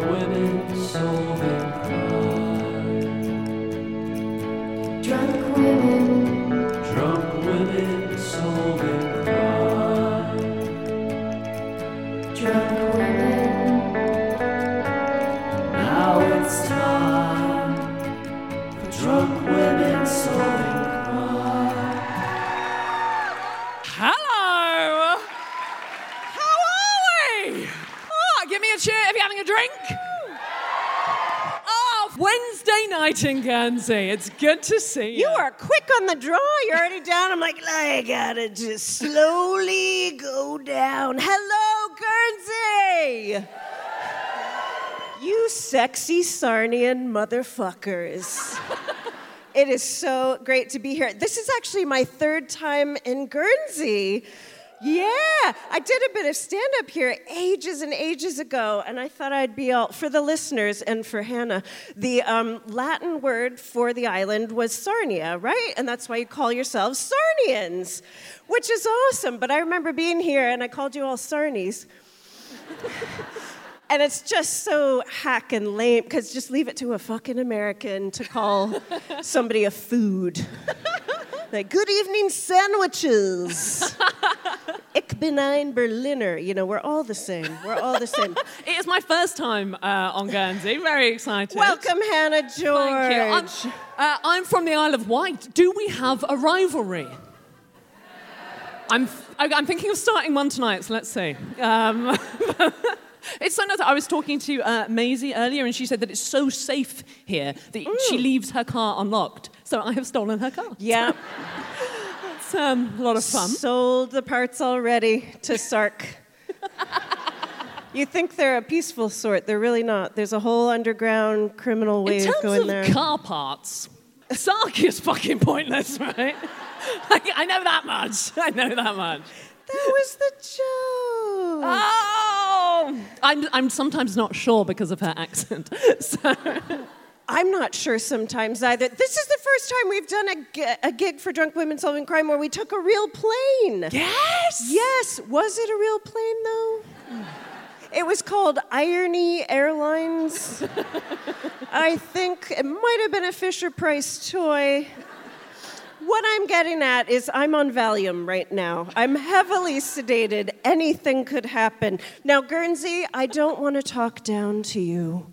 women solving crime. Drunk women. Drunk women solving crime. Drunk women, now it's time for Drunk Women Solving Crime. Hello! How are we? Oh, give me a cheer if you're having a drink. Oh, Wednesday night in Guernsey. It's good to see you. You are quick on the draw. You're already down. I'm like, I gotta just slowly go down. Hello, Guernsey! You sexy Sarnian motherfuckers. It is so great to be here. This is actually my third time in Guernsey. Yeah, I did a bit of stand-up here ages and ages ago, and I thought I'd be all... For the listeners and for Hannah, the Latin word for the island was Sarnia, right? And that's why you call yourselves Sarnians, which is awesome. But I remember being here, and I called you all Sarnies. And it's just so hack and lame, because just leave it to a fucking American to call somebody a food. Like, good evening, sandwiches. Ich bin ein Berliner. You know, we're all the same. We're all the same. It is my first time on Guernsey. Very excited. Welcome, Hannah George. Thank you. I'm from the Isle of Wight. Do we have a rivalry? I'm thinking of starting one tonight, so let's see. It's so nice. I was talking to Maisie earlier, and she said that it's so safe here that she leaves her car unlocked. So I have stolen her car. Yeah. It's a lot of fun. Sold the parts already to Sark. You think they're a peaceful sort. They're really not. There's a whole underground criminal wave going there. In terms of car parts, Sark is fucking pointless, right? I know that much. That was the joke. Oh! I'm sometimes not sure because of her accent. So... I'm not sure sometimes either. This is the first time we've done a gig for Drunk Women Solving Crime where we took a real plane. Yes! Yes. Was it a real plane, though? It was called Irony Airlines. I think it might have been a Fisher-Price toy. What I'm getting at is I'm on Valium right now. I'm heavily sedated. Anything could happen. Now, Guernsey, I don't want to talk down to you,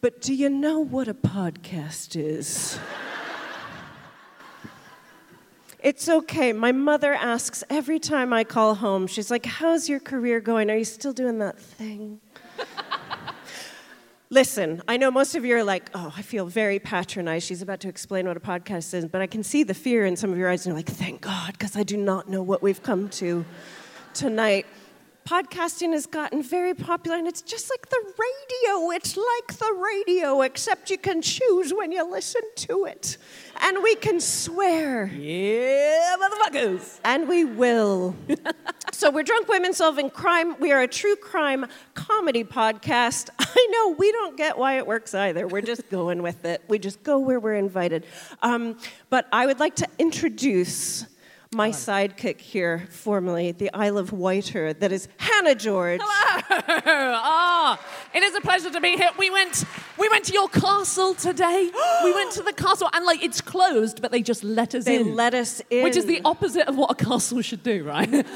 but do you know what a podcast is? It's okay. My mother asks every time I call home. She's like, how's your career going? Are you still doing that thing? Listen, I know most of you are like, oh, I feel very patronized. She's about to explain what a podcast is, but I can see the fear in some of your eyes, and you're like, thank God, because I do not know what we've come to tonight. podcasting has gotten very popular, and it's just like the radio. It's like the radio, except you can choose when you listen to it. And we can swear. Yeah, motherfuckers. And we will. So we're Drunk Women Solving Crime. We are a true crime comedy podcast. I know we don't get why it works either. We're just going with it. We just go where we're invited. But I would like to introduce my sidekick here, formerly the Isle of Wighter, that is Hannah George. Hello! Ah, oh, it is a pleasure to be here. We went to your castle today. We went to the castle, and like it's closed, but they just let us in. They let us in, which is the opposite of what a castle should do, right?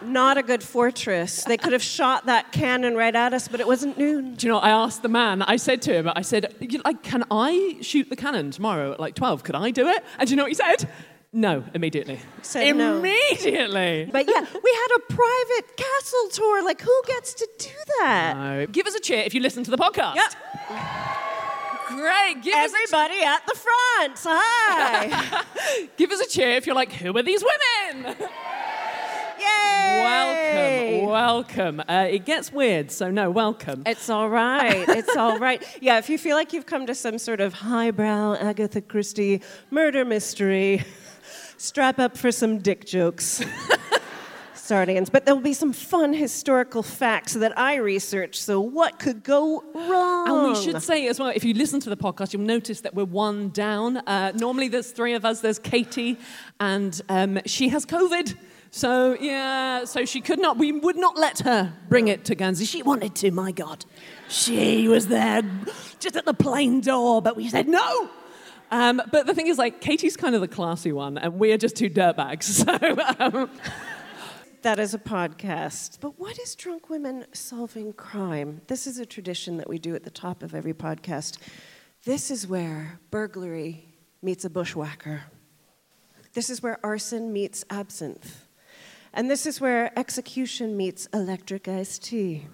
Not a good fortress. They could have shot that cannon right at us, but it wasn't noon. Do you know? I asked the man. I said to him, I said, "Like, can I shoot the cannon tomorrow at like 12? Could I do it?" And do you know what he said? No, immediately. Said immediately. No. But yeah, we had a private castle tour. Like, who gets to do that? No. Give us a cheer if you listen to the podcast. Yep. Great. Give everybody at the front. Hi. Give us a cheer if you're like, who are these women? Yay! Welcome. It gets weird, so no, welcome. It's all right. It's all right. Yeah, if you feel like you've come to some sort of highbrow Agatha Christie murder mystery, strap up for some dick jokes. Sardians. But there'll be some fun historical facts that I researched, so what could go wrong? And we should say as well, if you listen to the podcast, you'll notice that we're one down. Normally there's three of us. There's Katie, and she has COVID. So, yeah, so she could not, we would not let her bring it to Guernsey. She wanted to, my God. She was there just at the plane door, but we said no. But the thing is, like, Katie's kind of the classy one, and we're just two dirtbags. So, That is a podcast. But what is Drunk Women Solving Crime? This is a tradition that we do at the top of every podcast. This is where burglary meets a bushwhacker. This is where arson meets absinthe. And this is where execution meets electric iced tea.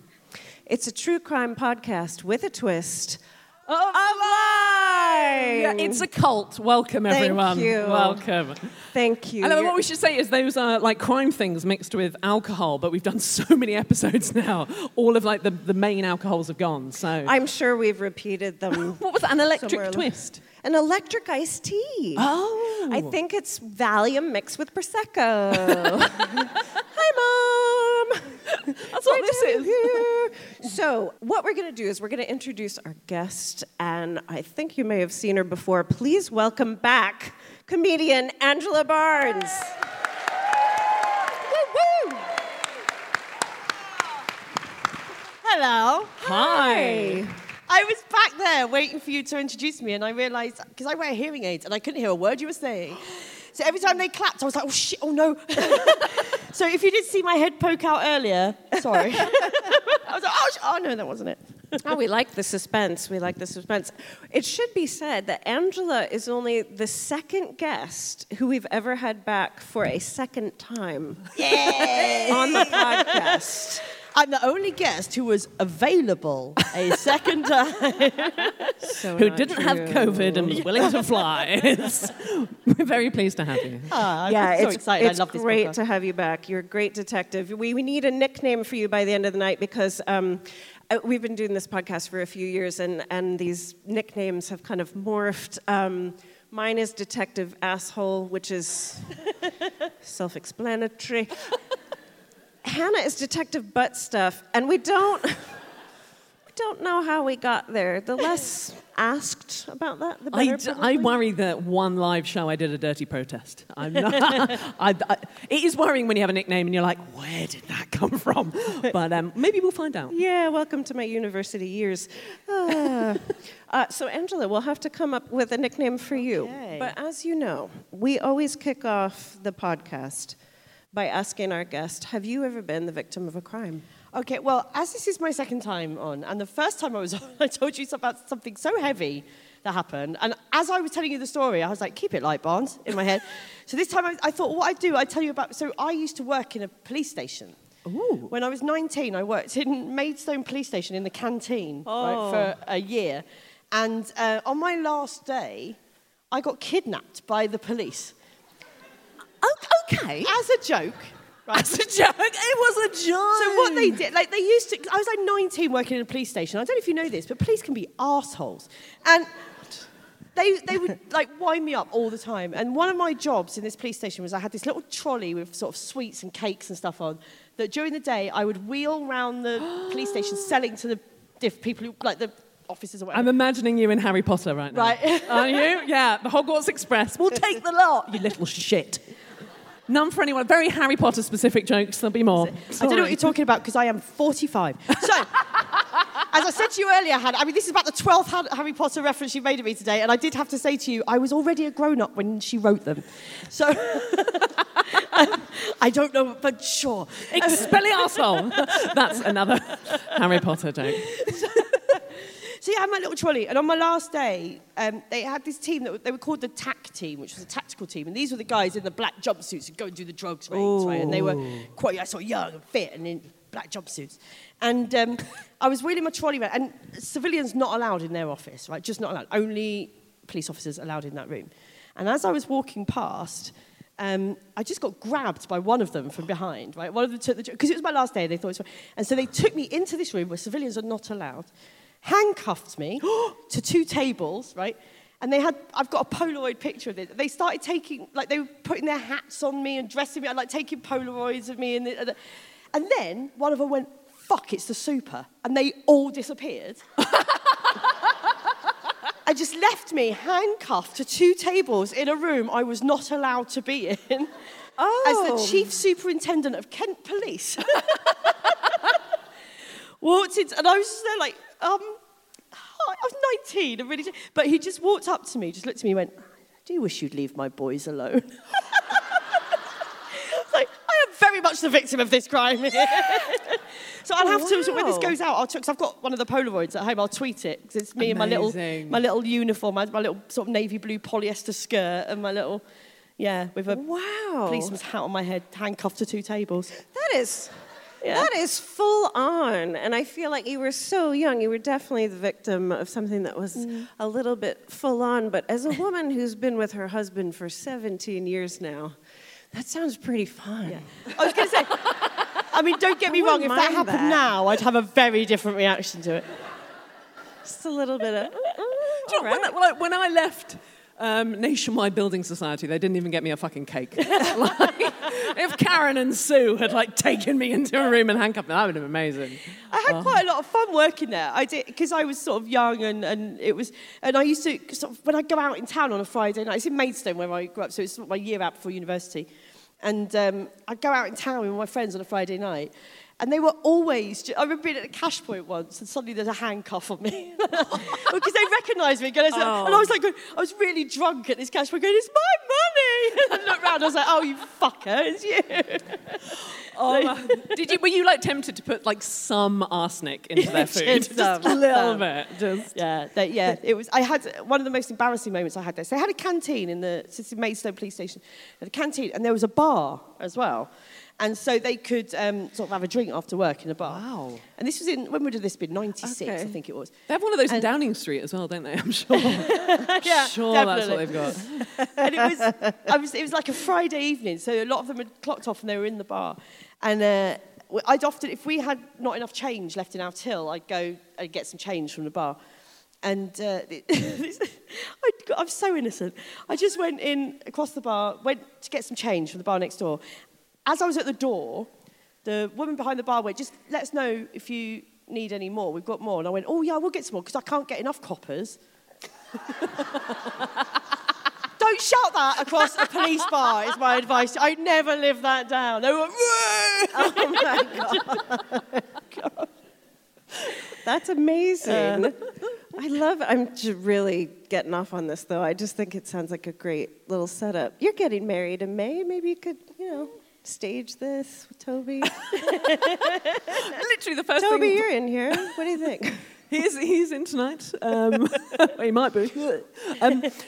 It's a true crime podcast with a twist of lying. It's a cult. Welcome, everyone. Thank you. Welcome. Thank you. And what we should say is those are like crime things mixed with alcohol, but we've done so many episodes now. All of like the main alcohols have gone. So I'm sure we've repeated them. What was that? An electric twist. An electric iced tea. Oh. I think it's Valium mixed with Prosecco. Hi, Mom. That's what this is. Here. So what we're going to do is we're going to introduce our guest, and I think you may have seen her before. Please welcome back comedian Angela Barnes. Woo-woo. Hello. Hi. I was back there waiting for you to introduce me, and I realised, because I wear hearing aids, and I couldn't hear a word you were saying. So every time they clapped, I was like, oh, shit, oh, no. So if you did see my head poke out earlier, sorry. I was like, oh, no, that wasn't it. Oh, we like the suspense. We like the suspense. It should be said that Angela is only the second guest who we've ever had back for a second time. Yay! On the podcast. I'm the only guest who was available a second time. So who didn't have COVID and was willing to fly. We're very pleased to have you. I'm so excited. I love this podcast. It's great to have you back. You're a great detective. We need a nickname for you by the end of the night, because we've been doing this podcast for a few years, and these nicknames have kind of morphed. Mine is Detective Asshole, which is self-explanatory. Hannah is Detective Butt Stuff, and we don't know how we got there. The less asked about that, the better. I worry that one live show I did a dirty protest. I'm not, it is worrying when you have a nickname and you're like, where did that come from? But maybe we'll find out. Yeah, welcome to my university years. So Angela, we'll have to come up with a nickname for you. But as you know, we always kick off the podcast by asking our guest, have you ever been the victim of a crime? Okay, well, as this is my second time on, and the first time I was on, I told you about something so heavy that happened, and as I was telling you the story, I was like, keep it light, Barnes, in my head. So this time I thought, what I'd do, I'd tell you about, so I used to work in a police station. Ooh. When I was 19, I worked in Maidstone Police Station in the canteen right, for a year, and on my last day, I got kidnapped by the police. Okay. As a joke, Right. As a joke? It was a joke. So what they did, like they used to, I was like 19 working in a police station. I don't know if you know this, but police can be arseholes. And they would like wind me up all the time. And one of my jobs in this police station was I had this little trolley with sort of sweets and cakes and stuff on, that during the day I would wheel round the police station selling to the people who, like the officers or whatever. I'm imagining you in Harry Potter right now. Right. Are you? Yeah, the Hogwarts Express. We'll take the lot, you little shit. None for anyone. Very Harry Potter specific jokes. There'll be more. Sorry. I don't know what you're talking about because I am 45. So, as I said to you earlier, Hannah, I mean, this is about the 12th Harry Potter reference you made of me today, and I did have to say to you, I was already a grown-up when she wrote them. So, I don't know, but sure. Expelliarmus. That's another Harry Potter joke. So yeah, I had my little trolley, and on my last day, they had this team that they were called the TAC team, which was a tactical team, and these were the guys in the black jumpsuits who go and do the drugs raids, right? And they were quite sort of young and fit and in black jumpsuits. And I was wheeling my trolley around, and civilians not allowed in their office, right? Just not allowed. Only police officers allowed in that room. And as I was walking past, I just got grabbed by one of them from behind, right? One of them took the... Because it was my last day, they thought it was fine. And so they took me into this room where civilians are not allowed, handcuffed me to two tables, right? And they had, I've got a Polaroid picture of it. They started taking, like, they were putting their hats on me and dressing me, like, taking Polaroids of me. And then one of them went, fuck, it's the super. And they all disappeared. And just left me handcuffed to two tables in a room I was not allowed to be in as the chief superintendent of Kent Police. Walked in, and I was just there like, I was 19, I really did. But he just walked up to me, just looked at me and went, I do wish you'd leave my boys alone. I was like, I am very much the victim of this crime here. So I'll have to, when this goes out, because I've got one of the Polaroids at home, I'll tweet it, because it's me and my little uniform, my little sort of navy blue polyester skirt and my little, with a policeman's hat on my head, handcuffed to two tables. That is full on, and I feel like you were so young. You were definitely the victim of something that was a little bit full on, but as a woman who's been with her husband for 17 years now, that sounds pretty fun. Yeah. I was going to say, I mean, don't get me wrong, if that happened now, I'd have a very different reaction to it. Just a little bit of... Right. When I left... Nationwide Building Society, they didn't even get me a fucking cake. If Karen and Sue had taken me into a room and handcuffed me, that would have been amazing. I had quite a lot of fun working there. I did, because I was sort of young and it was, and I used to sort of, when I'd go out in town on a Friday night, it's in Maidstone where I grew up, so it's my year out before university. And I'd go out in town with my friends on a Friday night. And they were always... I remember being at a cash point once and suddenly there's a handcuff on me. Because they recognised me. And I was like, I was really drunk at this cash point going, it's my money! And I looked around and I was like, oh, you fucker, it's you. Were you, tempted to put, some arsenic into their food? Just a little bit. It was... I had... One of the most embarrassing moments I had there. So they had a canteen in the... It's in Maidstone Police Station. They had a canteen and there was a bar as well. And so they could sort of have a drink after work in a bar. Wow. And this was in, when would this have been? 96, I think it was. They have one of those in Downing Street as well, don't they? I'm sure. That's what they've got. And it was like a Friday evening, so a lot of them had clocked off and they were in the bar. And I'd often, if we had not enough change left in our till, I'd go and get some change from the bar. And I'm so innocent. I just went in across the bar, went to get some change from the bar next door. As I was at the door, the woman behind the bar went, just let us know if you need any more. We've got more. And I went, oh, yeah, we'll get some more because I can't get enough coppers. Don't shout that across a police bar is my advice. I never live that down. They were, oh, my God. That's amazing. I love it. I'm really getting off on this, though. I just think it sounds like a great little setup. You're getting married in May. Maybe you could, stage this with Toby. Literally the first Toby, you're in here. What do you think? He's in tonight. He might be. The first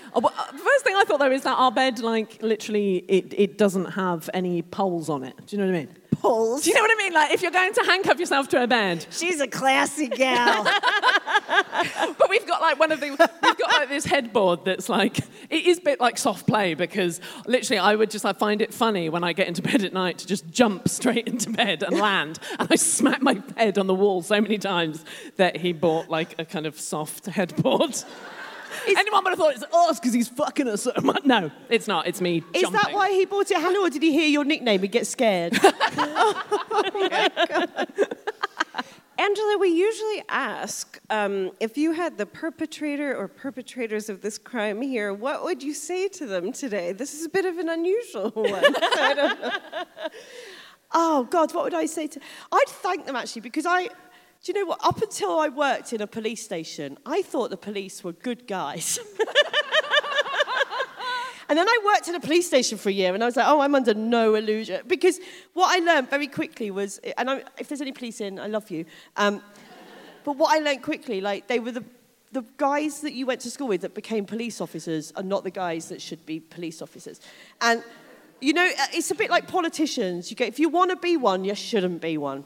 thing I thought, though, is that our bed, literally, it doesn't have any poles on it. Do you know what I mean? Poles? Do you know what I mean? If you're going to handcuff yourself to a bed. She's a classy gal. But we've got, one of the... We've got, this headboard that's like, it is a bit like soft play, because literally I would just, I find it funny when I get into bed at night to just jump straight into bed and land. And I smack my head on the wall so many times that he bought like a kind of soft headboard. Anyone would have thought it's us because he's fucking us. No, it's not. It's me jumping. Is that why he bought it, Hannah, or did he hear your nickname and get scared? Oh, my God. Angela, we usually ask, if you had the perpetrator or perpetrators of this crime here, what would you say to them today? This is a bit of an unusual one. I don't know. Oh, God, what would I say to... I'd thank them, actually, because I... Do you know what? Up until I worked in a police station, I thought the police were good guys. And then I worked in a police station for a year, and I was like, oh, I'm under no illusion. Because what I learned very quickly was, and if there's any police in, I love you. But what I learned quickly, like, they were the guys that you went to school with that became police officers are not the guys that should be police officers. And, you know, it's a bit like politicians. You go, if you want to be one, you shouldn't be one.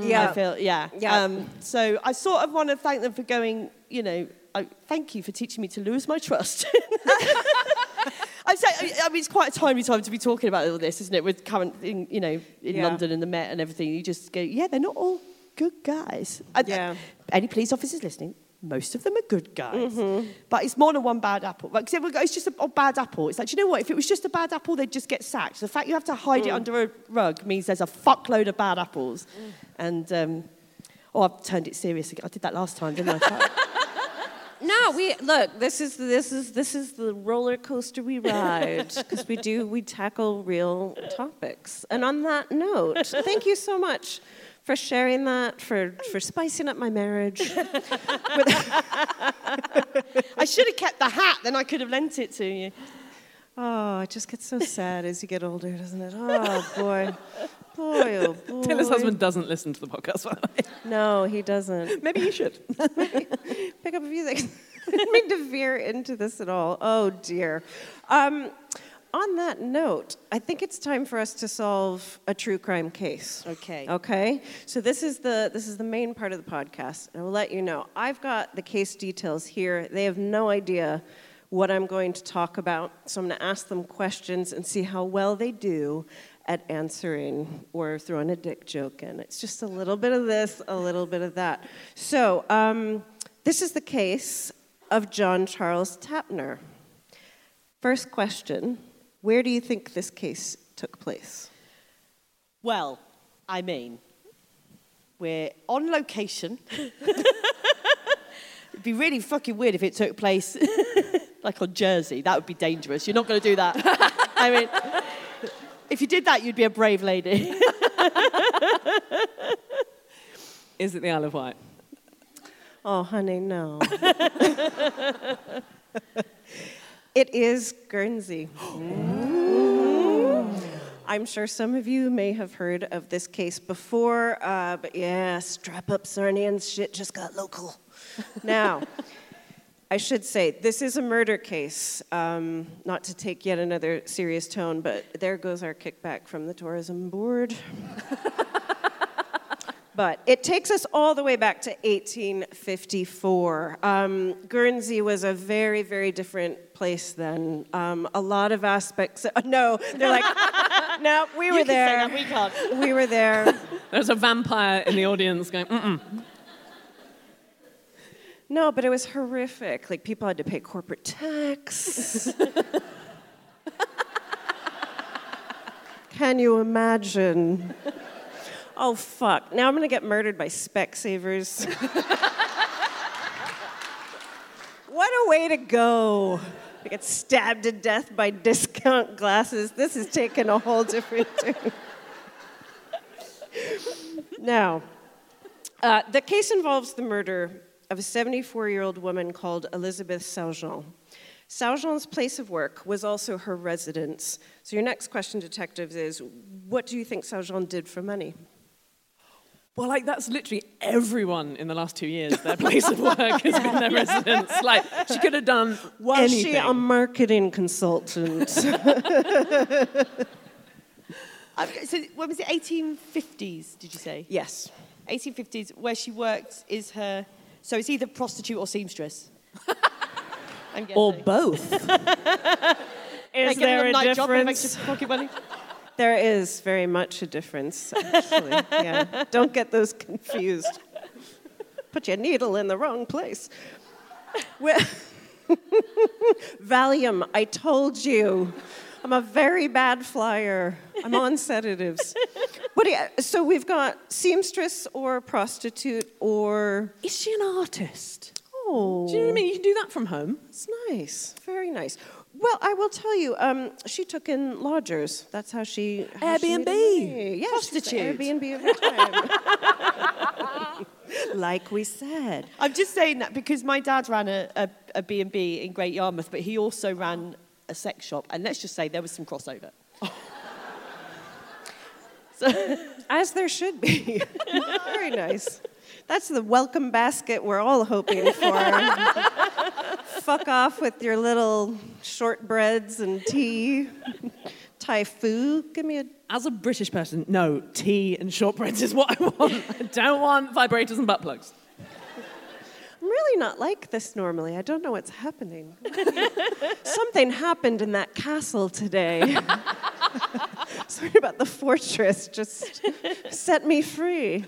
Yeah, I feel, yeah. Yeah. So I sort of want to thank them for going, you know, thank you for teaching me to lose my trust. I mean, it's quite a timely time to be talking about all this, isn't it? With current, you know, in London and the Met and everything, you just go, yeah, they're not all good guys. Any police officers listening, most of them are good guys. Mm-hmm. But it's more than one bad apple. Like, it's just a bad apple. It's like, do you know what? If it was just a bad apple, they'd just get sacked. The fact you have to hide it under a rug means there's a fuckload of bad apples. Mm. And, I've turned it serious again. I did that last time, didn't I? No, look. This is the roller coaster we ride, because we tackle real topics. And on that note, thank you so much for sharing that, for spicing up my marriage. I should have kept the hat, then I could have lent it to you. Oh, it just gets so sad as you get older, doesn't it? Oh boy. Boy, oh boy. Taylor's husband doesn't listen to the podcast, by the way. No, he doesn't. Maybe you should. Pick up a few things. I didn't mean to veer into this at all. Oh, dear. On that note, I think it's time for us to solve a true crime case. Okay. Okay? So this is the main part of the podcast. And I will let you know. I've got the case details here. They have no idea what I'm going to talk about. So I'm going to ask them questions and see how well they do at answering or throwing a dick joke in. It's just a little bit of this, a little bit of that. So this is the case of John Charles Tapner. First question, where do you think this case took place? Well, I mean, we're on location. It'd be really fucking weird if it took place like on Jersey. That would be dangerous. You're not going to do that. I mean... If you did that, you'd be a brave lady. Is it the Isle of Wight? Oh, honey, no. It is Guernsey. I'm sure some of you may have heard of this case before, but yeah, strap up, Sarnians, shit just got local. Now... I should say, this is a murder case, not to take yet another serious tone, but there goes our kickback from the tourism board. But it takes us all the way back to 1854. Guernsey was a very, very different place then. A lot of aspects... No, they're like, no, we were you there. Can say that, we can't. We were there. There's a vampire in the audience going, mm-mm. No, but it was horrific. Like, people had to pay corporate tax. Can you imagine? Oh, fuck. Now I'm going to get murdered by spec savers. What a way to go. I get stabbed to death by discount glasses. This is taking a whole different turn. Now, the case involves the murder of a 74-year-old woman called Elizabeth Saujean. Saujean's place of work was also her residence. So your next question, detectives, is what do you think Saujean did for money? Well, like, that's literally everyone in the last 2 years. Their place of work has been their residence. Like, she could have done anything. Was she a marketing consultant? So, what was it, 1850s, did you say? Yes. 1850s, where she worked is her... So it's either prostitute or seamstress. I'm guessing. Or both. Is there a difference? There is very much a difference, actually. Yeah. Don't get those confused. Put your needle in the wrong place. Valium, I told you. I'm a very bad flyer. I'm on sedatives. So we've got seamstress or prostitute or... Is she an artist? Oh. Do you know what I mean? You can do that from home. It's nice. Very nice. Well, I will tell you, she took in lodgers. That's how she... Airbnb. Yeah, prostitute. Airbnb every time. Like we said. I'm just saying that because my dad ran a B&B in Great Yarmouth, but he also ran a sex shop, and let's just say there was some crossover. Oh. So, as there should be. Very nice. That's the welcome basket we're all hoping for. Fuck off with your little shortbreads and tea. Thai food, give me a... As a British person, no, tea and shortbreads is what I want. I don't want vibrators and butt plugs. I'm really not like this normally. I don't know what's happening. Something happened in that castle today. Sorry about the fortress. Just set me free.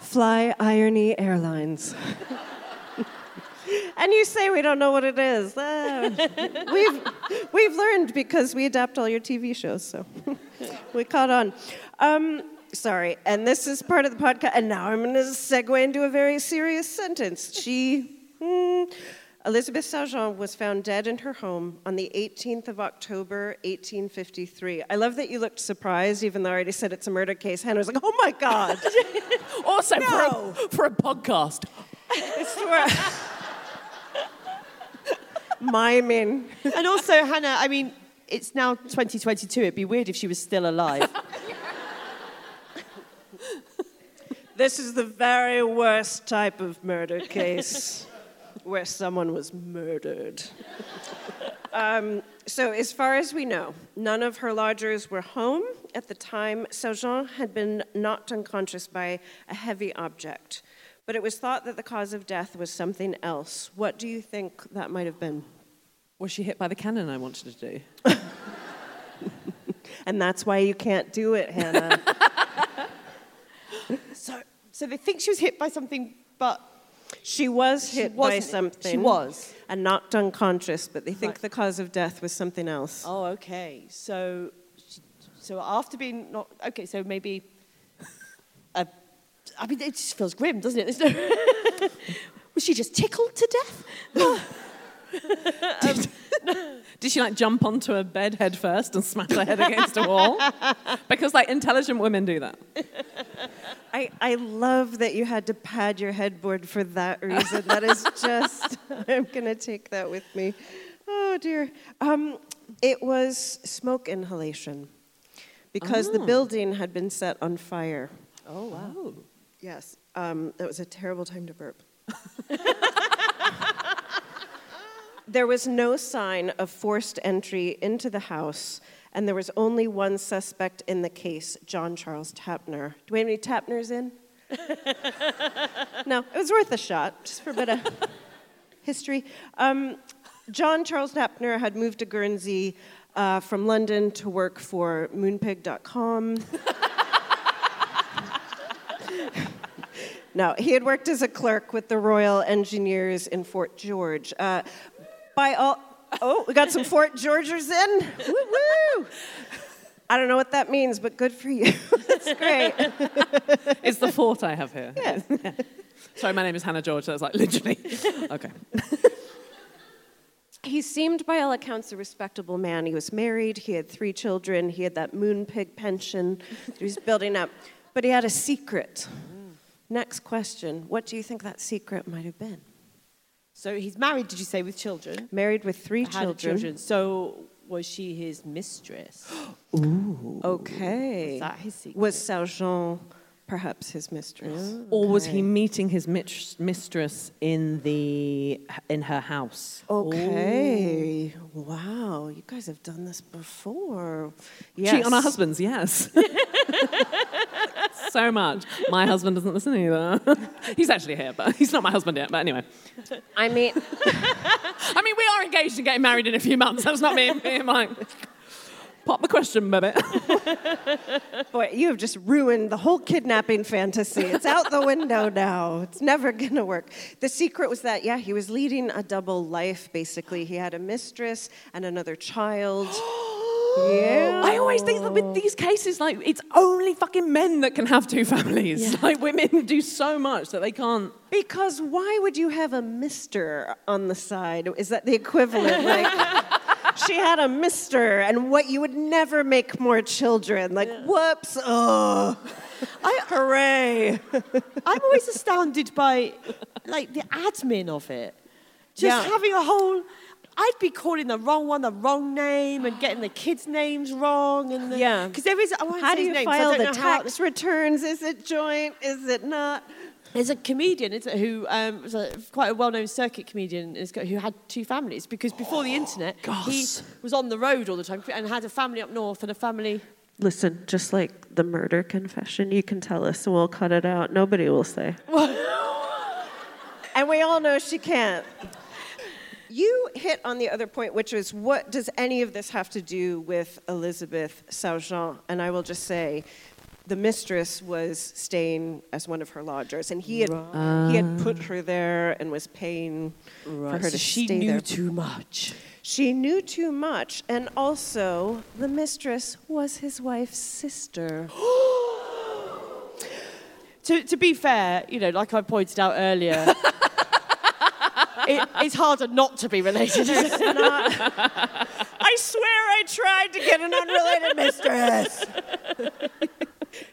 Fly Irony Airlines. And you say we don't know what it is. We've learned because we adapt all your TV shows, so we caught on. Sorry, and this is part of the podcast, and now I'm going to segue into a very serious sentence. Elizabeth Saujean was found dead in her home on the 18th of October, 1853. I love that you looked surprised, even though I already said it's a murder case. Hannah was like, oh my God. Also, no. for a podcast. It's miming. And also, Hannah, I mean, it's now 2022. It'd be weird if she was still alive. This is the very worst type of murder case where someone was murdered. So as far as we know, none of her lodgers were home at the time. Saujean had been knocked unconscious by a heavy object, but it was thought that the cause of death was something else. What do you think that might have been? Was she hit by the cannon I wanted to do? And that's why you can't do it, Hannah. So they think she was hit by something, but... She was hit by something. She was. And knocked unconscious, but they think the cause of death was something else. Oh, okay. So after being knocked... Okay, so maybe... I mean, it just feels grim, doesn't it? Was she just tickled to death? Did she, jump onto a bed head first and smash her head against a wall? Because, intelligent women do that. I love that you had to pad your headboard for that reason. That is just... I'm going to take that with me. Oh, dear. It was smoke inhalation because the building had been set on fire. Oh, wow. Oh. Yes. That was a terrible time to burp. There was no sign of forced entry into the house, and there was only one suspect in the case, John Charles Tapner. Do we have any Tapners in? No, it was worth a shot, just for a bit of history. John Charles Tapner had moved to Guernsey from London to work for moonpig.com. No, he had worked as a clerk with the Royal Engineers in Fort George. We got some Fort Georgers in. Woo-woo! I don't know what that means, but good for you. That's great. It's the fort I have here. Yeah. Sorry, my name is Hannah George. That's literally. Okay. He seemed, by all accounts, a respectable man. He was married. He had 3 children. He had that moonpig pension that he was building up. But he had a secret. Next question. What do you think that secret might have been? So he's married, did you say, with children? Married with 3 children. So was she his mistress? Ooh. Okay. Was that his secret? Was Saujean Perhaps his mistress. Oh, okay. Or was he meeting his mistress in her house? Okay. Ooh. Wow, you guys have done this before. Yes. Cheat on our husbands, yes. So much. My husband doesn't listen either. He's actually here, but he's not my husband yet, but anyway. I mean, we are engaged and getting married in a few months. That's not me and mine. Pop the question, baby. Boy, you have just ruined the whole kidnapping fantasy. It's out the window now. It's never going to work. The secret was that, he was leading a double life, basically. He had a mistress and another child. Yeah. I always think that with these cases, like, it's only fucking men that can have two families. Yeah. Like, women do so much that they can't. Because why would you have a mister on the side? Is that the equivalent? Like... She had a mister, and what you would never make more children. Like, whoops, oh, hooray. I'm always astounded by, like, the admin of it. Just having a whole... I'd be calling the wrong one the wrong name and getting the kids' names wrong. And because there is... How do you file the tax returns? Is it joint? Is it not? There's a comedian, isn't it, who was quite a well-known circuit comedian who had two families because before the internet, he was on the road all the time and had a family up north and a family... Listen, just like the murder confession, you can tell us and we'll cut it out. Nobody will say. And we all know she can't. You hit on the other point, which is what does any of this have to do with Elizabeth Saujean? And I will just say... The mistress was staying as one of her lodgers, and he had put her there and was paying for her to stay there. She knew too much. She knew too much, and also the mistress was his wife's sister. To be fair, you know, like I pointed out earlier, it's harder not to be related. It's not. I swear I tried to get an unrelated mistress.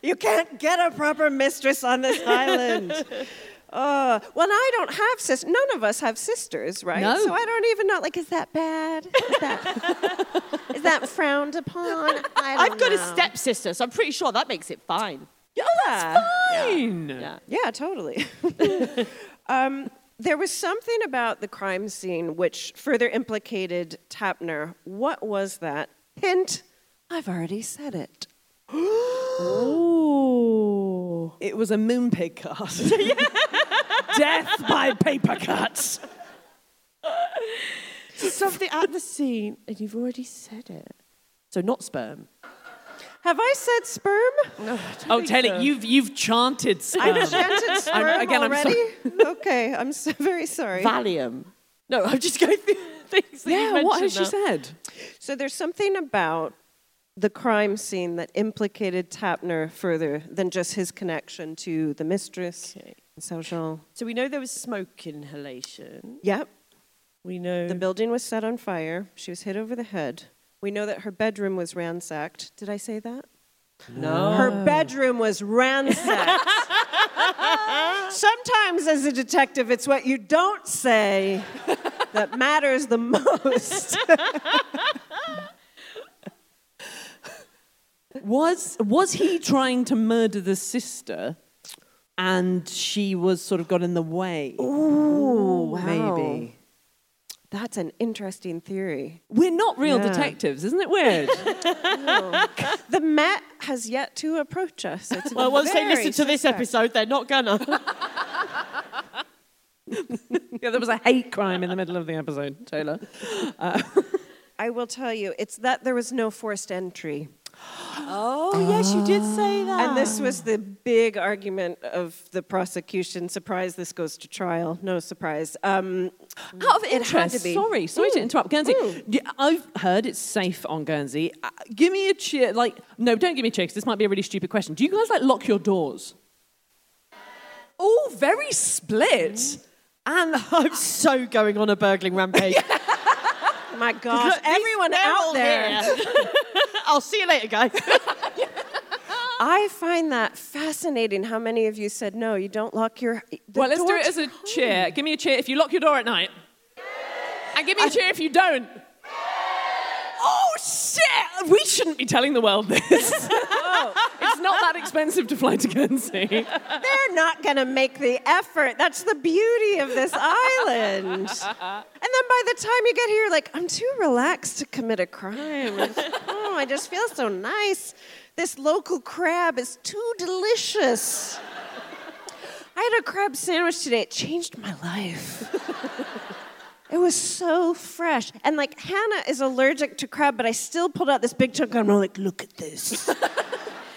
You can't get a proper mistress on this island. Well, I don't have sisters. None of us have sisters, right? No. So I don't even know. Like, is that bad? Is that frowned upon? I've got a stepsister, so I'm pretty sure that makes it fine. Yeah, that's fine. Yeah, totally. There was something about the crime scene which further implicated Tapner. What was that? Hint, I've already said it. Oh! It was a moon pig cut. Death by paper cuts. Something at the scene, and you've already said it. So not sperm. Have I said sperm? No. I don't think so. You've chanted sperm. I've chanted sperm already. I'm sorry. Okay, I'm so very sorry. Valium. No, I'm just going through things. What has she said? So there's something about the crime scene that implicated Tapner further than just his connection to the mistress, Saujean. So we know there was smoke inhalation. Yep. We know... The building was set on fire. She was hit over the head. We know that her bedroom was ransacked. Did I say that? No. Her bedroom was ransacked. Sometimes, as a detective, it's what you don't say that matters the most. Was he trying to murder the sister and she was sort of got in the way? Ooh, wow. Maybe. That's an interesting theory. We're not real detectives, isn't it weird? The Met has yet to approach us. Well, once they listen to this episode, they're not gonna. There was a hate crime in the middle of the episode, Taylor. I will tell you, it's that there was no forced entry. Oh, yes, you did say that. And this was the big argument of the prosecution. Surprise, this goes to trial. No surprise. Out of interest, sorry to interrupt. Guernsey, I've heard it's safe on Guernsey. Give me a cheer. Like, no, don't give me a cheer, because this might be a really stupid question. Do you guys, like, lock your doors? Oh, very split. And I'm so going on a burgling rampage. Oh my gosh, everyone out there. I'll see you later, guys. I find that fascinating how many of you said, no, you don't lock your door. Well, let's do it as a cheer. Give me a cheer if you lock your door at night. And give me a cheer if you don't. Oh, shit! We shouldn't be telling the world this. Oh, it's It's not that expensive to fly to Guernsey. They're not going to make the effort. That's the beauty of this island. And then by the time you get here, you're like, I'm too relaxed to commit a crime. Oh, I just feel so nice. This local crab is too delicious. I had a crab sandwich today. It changed my life. It was so fresh. And, like, Hannah is allergic to crab, but I still pulled out this big chunk and I'm like, look at this.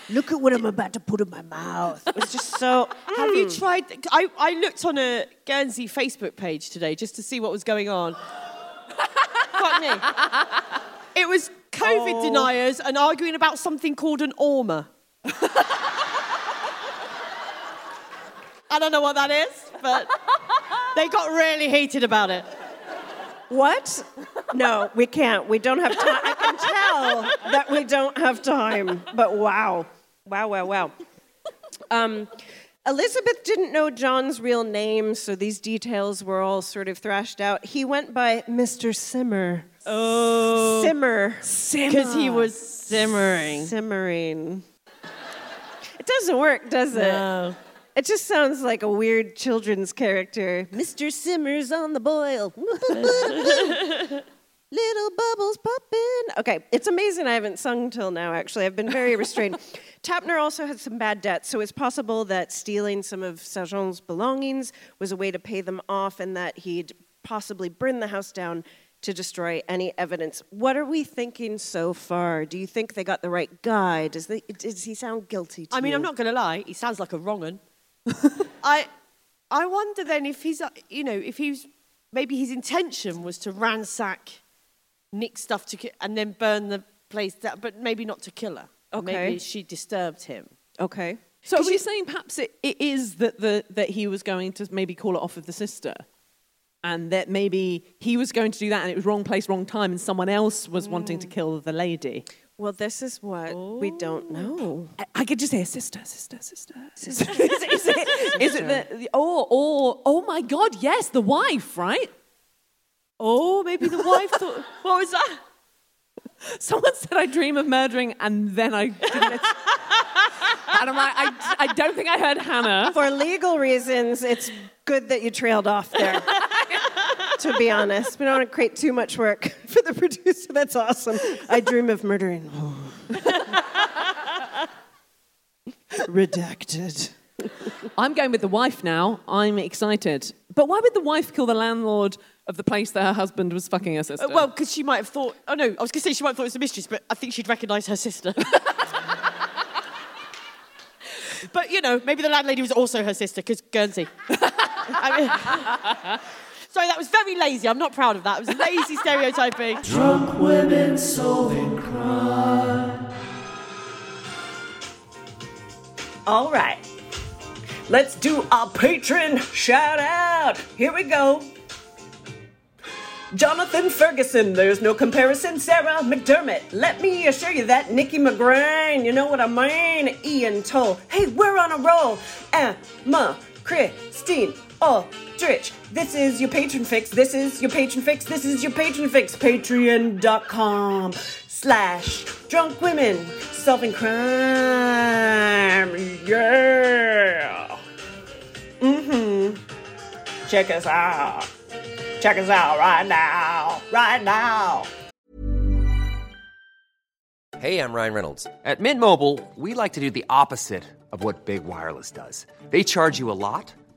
Look at what I'm about to put in my mouth. It was just so... Have you tried... I looked on a Guernsey Facebook page today just to see what was going on. Fuck me. It was COVID deniers and arguing about something called an ormer. I don't know what that is, but they got really heated about it. What? No, we can't. We don't have time. I can tell that we don't have time. But wow. Wow, wow, wow. Elizabeth didn't know John's real name, so these details were all sort of thrashed out. He went by Mr. Simmer. Oh. Simmer. Simmer. Because he was simmering. Simmering. It doesn't work, does it? No. It just sounds like a weird children's character. Mr. Simmer's on the boil. Little bubbles popping. Okay, it's amazing I haven't sung till now, actually. I've been very restrained. Tapner also had some bad debts, so it's possible that stealing some of Saujean's belongings was a way to pay them off and that he'd possibly burn the house down to destroy any evidence. What are we thinking so far? Do you think they got the right guy? Does he sound guilty to you? I mean, I'm not going to lie. He sounds like a wrong'un. I wonder then if he's, you know, if he's, maybe his intention was to ransack Nick's stuff to and then burn the place down, but maybe not to kill her. Okay. Maybe she disturbed him. Okay. So are you saying perhaps it is that he was going to maybe call it off with the sister, and that maybe he was going to do that and it was wrong place, wrong time, and someone else was wanting to kill the lady? Well, this is what we don't know. I could just hear sister. Is it the oh my God, yes, the wife, right? Oh, maybe the wife thought, what was that? Someone said I dream of murdering and then I didn't. And I'm like, I don't think I heard Hannah. For legal reasons, it's good that you trailed off there. To be honest, we don't want to create too much work for the producer. That's awesome. I dream of murdering. Redacted. I'm going with the wife now. I'm excited. But why would the wife kill the landlord of the place that her husband was fucking her sister? Well, because she might have thought... Oh, no, I was going to say she might have thought it was the mistress, but I think she'd recognise her sister. But, you know, maybe the landlady was also her sister, because Guernsey. I mean... Sorry, that was very lazy. I'm not proud of that. It was lazy stereotyping. Drunk women solving crime. All right. Let's do our patron shout out. Here we go. Jonathan Ferguson, there's no comparison. Sarah McDermott, let me assure you that. Nikki McGrain, you know what I mean. Ian Toll, hey, we're on a roll. Emma Christine Aldrich, this is your patron fix. This is your patron fix. This is your patron fix. Patreon.com/drunk women solving crime. Yeah. Check us out. Check us out right now. Right now. Hey, I'm Ryan Reynolds. At Mint Mobile, we like to do the opposite of what Big Wireless does. They charge you a lot.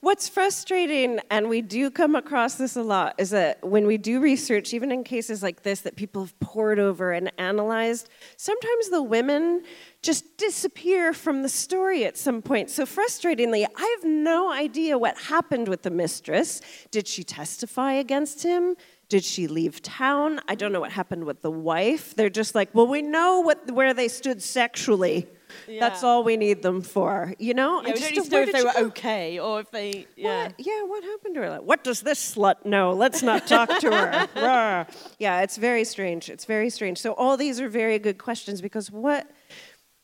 What's frustrating, and we do come across this a lot, is that when we do research, even in cases like this that people have pored over and analyzed, sometimes the women just disappear from the story at some point. So frustratingly, I have no idea what happened with the mistress. Did she testify against him? Did she leave town? I don't know what happened with the wife. They're just like, well, we know where they stood sexually. Yeah. That's all we need them for, you know? Yeah, I just don't know if they were okay or if they... Yeah, what happened to her? Like, what does this slut know? Let's not talk to her. Rawr. Yeah, it's very strange. It's very strange. So all these are very good questions because what...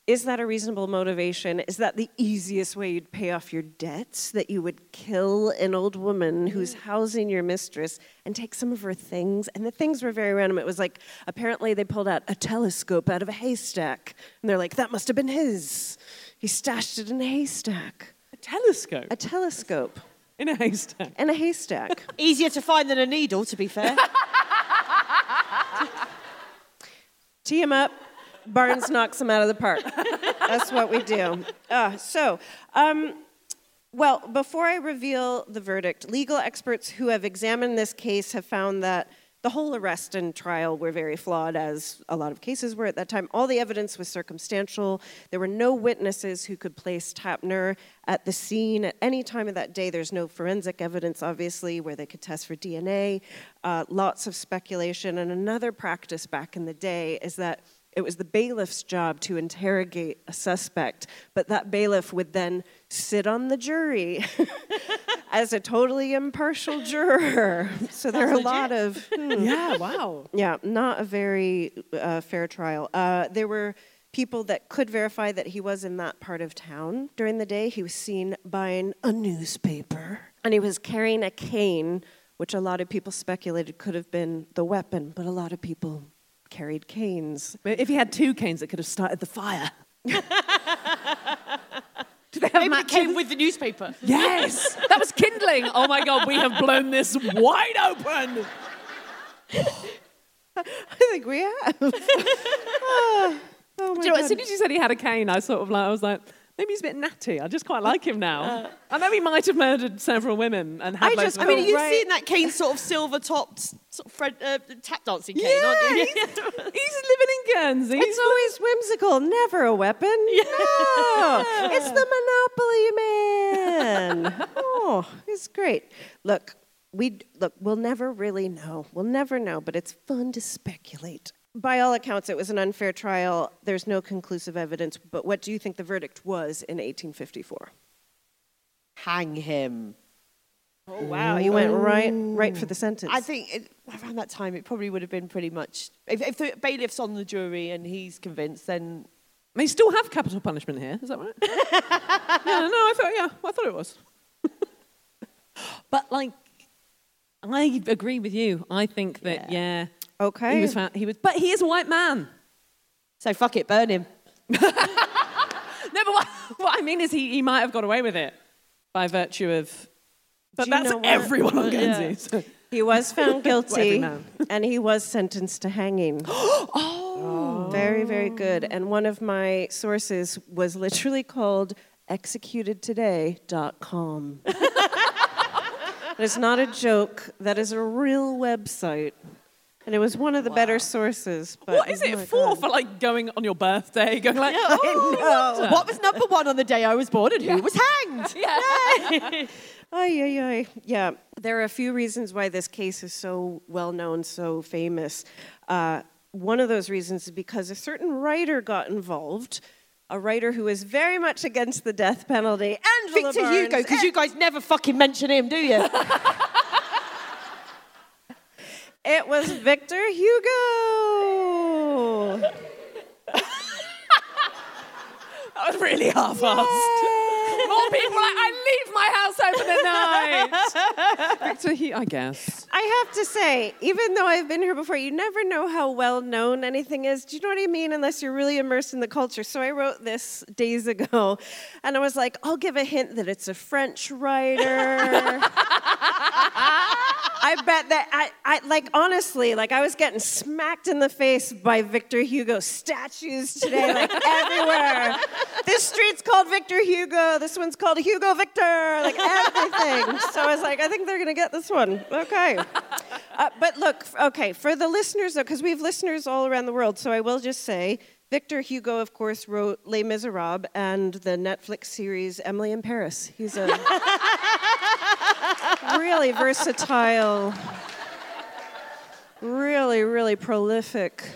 Is that a reasonable motivation? Is that the easiest way you'd pay off your debts? That you would kill an old woman who's housing your mistress and take some of her things? And the things were very random. It was like, apparently they pulled out a telescope out of a haystack. And they're like, that must have been his. He stashed it in a haystack. A telescope? A telescope. In a haystack? In a haystack. Easier to find than a needle, to be fair. Tee him up. Barnes knocks them out of the park. That's what we do. Well, before I reveal the verdict, legal experts who have examined this case have found that the whole arrest and trial were very flawed, as a lot of cases were at that time. All the evidence was circumstantial. There were no witnesses who could place Tapner at the scene at any time of that day. There's no forensic evidence, obviously, where they could test for DNA. Lots of speculation. And another practice back in the day is that it was the bailiff's job to interrogate a suspect, but that bailiff would then sit on the jury as a totally impartial juror. So there are a lot of... Yeah, wow. Yeah, not a very fair trial. There were people that could verify that he was in that part of town during the day. He was seen buying a newspaper, and he was carrying a cane, which a lot of people speculated could have been the weapon, but a lot of people... carried canes. If he had 2 canes, it could have started the fire. Maybe it came with the newspaper. Yes! That was kindling. Oh my God, we have blown this wide open. I think we have. Oh my God. Do you know, as soon as you said he had a cane, I was like, maybe he's a bit natty. I just quite like him now. I know he might have murdered several women and had loads of... I mean, you've seen that cane, sort of silver-topped, sort of tap dancing cane, aren't you? He's living in Guernsey. It's always whimsical, never a weapon. Yeah. No, it's the Monopoly Man. Oh, it's great. Look, we'll never really know. We'll never know, but it's fun to speculate. By all accounts, it was an unfair trial. There's no conclusive evidence. But what do you think the verdict was in 1854? Hang him. Oh, wow. You went right for the sentence. I think around that time, it probably would have been pretty much... If the bailiff's on the jury and he's convinced, then... They still have capital punishment here. Is that right? I thought it was. But, I agree with you. I think that, yeah... Okay. He was, but he is a white man. So fuck it, burn him. No, but what I mean is he might have got away with it by virtue of... But that's everyone on Guernsey. Yeah. So. He was found guilty and he was sentenced to hanging. Oh! Very, very good. And one of my sources was literally called executedtoday.com. It's not a joke. That is a real website. And it was one of the better sources. But what is it for? God. For going on your birthday, going like, no. What was number 1 on the day I was born and who was hanged? Yeah. Yeah. There are a few reasons why this case is so well known, so famous. One of those reasons is because a certain writer got involved. A writer who is very much against the death penalty. Angela Barnes. Victor Hugo, because you guys never fucking mention him, do you? It was Victor Hugo. That was really half-assed. More people like, I leave my house over the night. Victor, I guess. I have to say, even though I've been here before, you never know how well-known anything is. Do you know what I mean? Unless you're really immersed in the culture. So I wrote this days ago, and I was like, I'll give a hint that it's a French writer. I bet that, honestly, I was getting smacked in the face by Victor Hugo statues today, everywhere. This street's called Victor Hugo. This one's called Hugo Victor. Everything. So I was like, I think they're going to get this one. Okay. But look, okay, for the listeners, though, because we have listeners all around the world, so I will just say, Victor Hugo, of course, wrote Les Miserables and the Netflix series Emily in Paris. He's a... really versatile, really, really prolific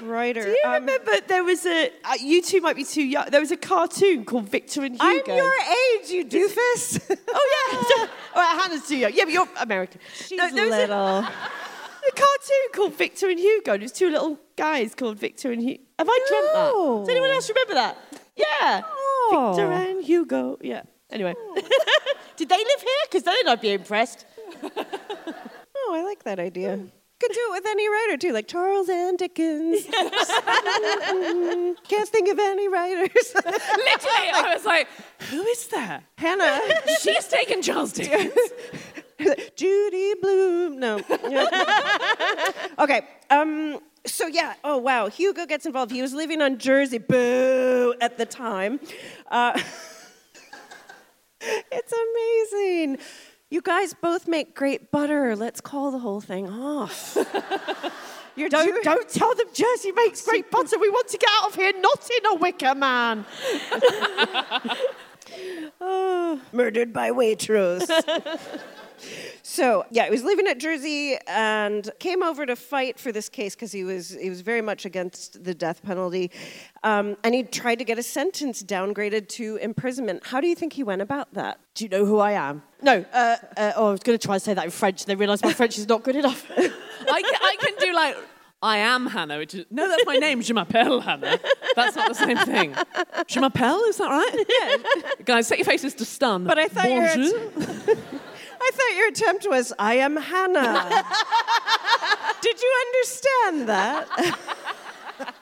writer. Do you remember there was a, you two might be too young, there was a cartoon called Victor and Hugo. I'm your age, you doofus. Oh, yeah. All right, Hannah's too young. Yeah, but you're American. She's little. A cartoon called Victor and Hugo, and it was two little guys called Victor and Hugo. Have I dreamt that? Does anyone else remember that? Yeah. Oh. Victor and Hugo, yeah. Anyway. Did they live here? Because then I'd be impressed. Oh, I like that idea. Could do it with any writer, too, like Charles and Dickens. Can't think of any writers. Literally, I was like, who is that? Hannah. She's taken Charles Dickens. Judy Blume. No. Okay. So, yeah, oh, wow, Hugo gets involved. He was living on Jersey, boo, at the time. It's amazing. You guys both make great butter. Let's call the whole thing off. Don't tell them Jersey makes great butter. We want to get out of here, not in a wicker man. Murdered by Waitrose. So, yeah, he was living at Jersey and came over to fight for this case because he was very much against the death penalty. And he tried to get a sentence downgraded to imprisonment. How do you think he went about that? Do you know who I am? No. I was going to try and say that in French and then realise my French is not good enough. I can do I am Hannah, which is... No, that's my name, Je m'appelle Hannah. That's not the same thing. Je m'appelle, is that right? Yeah. Guys, set your faces to stun. But I thought Bonjour. I thought your attempt was, I am Hannah. Did you understand that?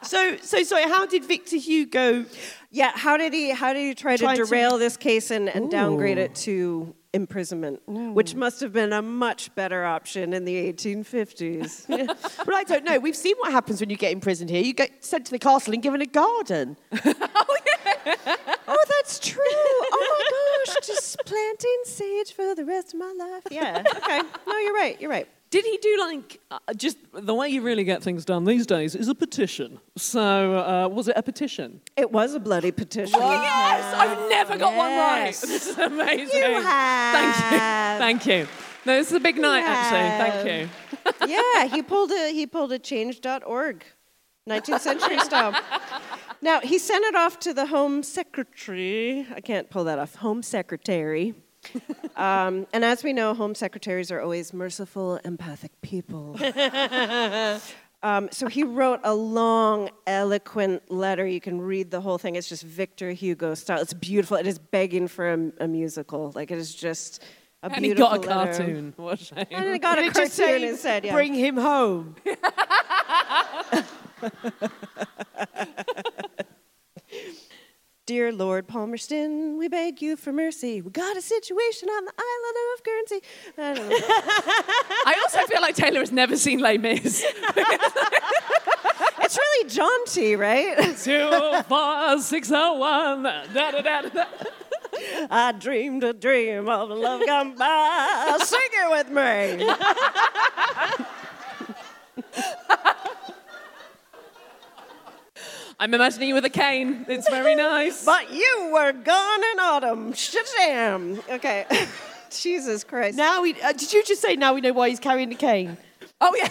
So sorry, how did Victor Hugo... Yeah, how did he try to derail this case and downgrade it to imprisonment, which must have been a much better option in the 1850s. Well, I don't know. We've seen what happens when you get imprisoned here. You get sent to the castle and given a garden. Oh, yeah. Oh, that's true. Oh, my gosh. Just planting sage for the rest of my life. Yeah, okay. No, you're right. Did he do, just the way you really get things done these days is a petition. So, was it a petition? It was a bloody petition. Wow. Yes! I've never got one right. This is amazing. You have. Thank you. No, this is a big night, actually. Thank you. Yeah, he pulled a change.org, 19th century style. Now, he sent it off to the Home Secretary. I can't pull that off. Home Secretary. And as we know, Home Secretaries are always merciful, empathic people. So he wrote a long, eloquent letter. You can read the whole thing. It's just Victor Hugo style. It's beautiful. It is begging for a musical. It is just a beautiful letter. And he got a cartoon. What a shame. And he got a cartoon and said, yeah. Bring him home. Dear Lord Palmerston, we beg you for mercy. We got a situation on the island of Guernsey. I don't know. I also feel like Taylor has never seen Les Mis. It's really jaunty, right? 2, 4, 6, 0, 1. Da, da, da, da. I dreamed a dream of love gone by. Sing it with me. I'm imagining you with a cane. It's very nice. But you were gone in autumn. Shazam. Okay. Jesus Christ. Now we... did you just say now we know why he's carrying the cane? Oh, yeah.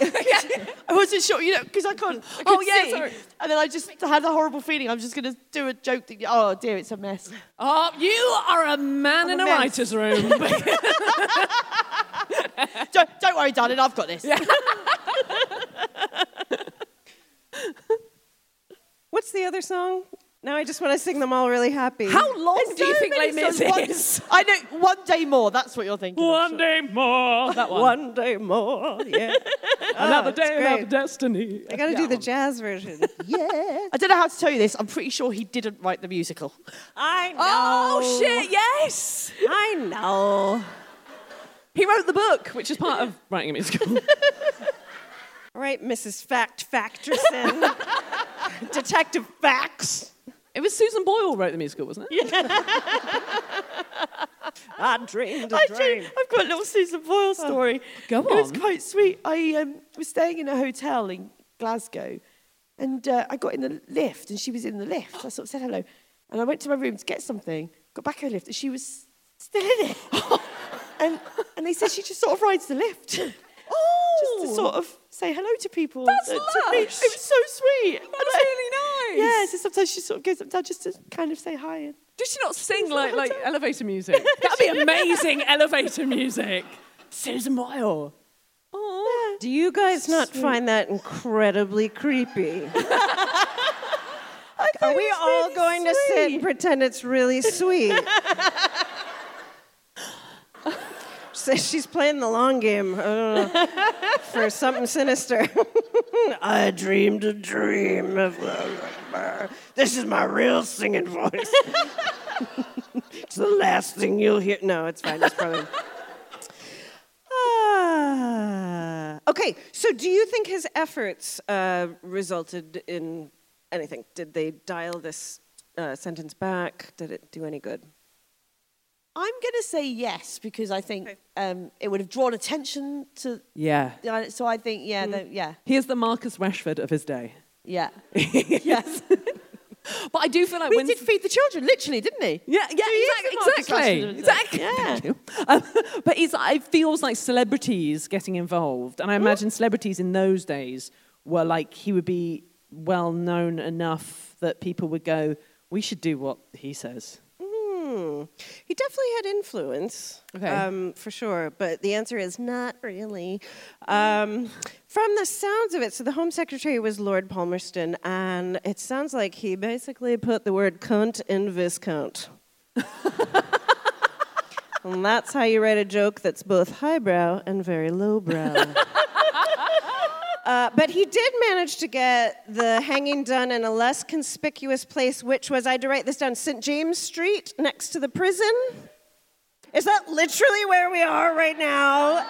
I wasn't sure, because I can't... I couldn't see. Sorry. And then I just had a horrible feeling. I'm just going to do a joke. Oh, dear, it's a mess. Oh, you are a man in a writer's room. Don't worry, darling. I've got this. Yeah. What's the other song? Now I just want to sing them all really happy. How long do you think Les Mis is? I know, one day more. That's what you're thinking. One day more. That one. One day more. Yeah. Another day, another destiny. I got to do the jazz version. Yeah. I don't know how to tell you this. I'm pretty sure he didn't write the musical. I know. Oh shit! Yes. I know. He wrote the book, which is part of writing a musical. All right, Mrs. Fact Factorson. Detective Facts. It was Susan Boyle who wrote the musical, wasn't it? Yeah. I dreamed a dream. I've got a little Susan Boyle story. Go on. It was quite sweet. I was staying in a hotel in Glasgow, and I got in the lift, and she was in the lift. I sort of said hello, and I went to my room to get something, got back in the lift, and she was still in it. And they said she just sort of rides the lift. Oh! Just to sort of say hello to people. That's lush. It was so sweet. That's really nice. Yeah, so sometimes she sort of goes up down just to kind of say hi. And did she not sing like elevator music? That'd be amazing elevator music. Susan Boyle. Oh. Yeah. Do you guys not find that incredibly creepy? Are we all really going to sit and pretend it's really sweet? Says she's playing the long game for something sinister. I dreamed a dream. This is my real singing voice. It's the last thing you'll hear. No, it's fine. It's probably. Okay, so do you think his efforts resulted in anything? Did they dial this sentence back? Did it do any good? I'm going to say yes, because I think it would have drawn attention to... Yeah. So I think, yeah. He is the Marcus Rashford of his day. Yeah. Yes. But I do feel like... He did feed the children, literally, didn't he? Yeah, exactly. Yeah. But it feels like celebrities getting involved, and I imagine celebrities in those days were like, he would be well-known enough that people would go, we should do what he says. He definitely had influence, for sure, but the answer is not really. From the sounds of it, so the Home Secretary was Lord Palmerston, and it sounds like he basically put the word cunt in viscount. And that's how you write a joke that's both highbrow and very lowbrow. But he did manage to get the hanging done in a less conspicuous place, which was, I had to write this down, St. James Street, next to the prison. Is that literally where we are right now?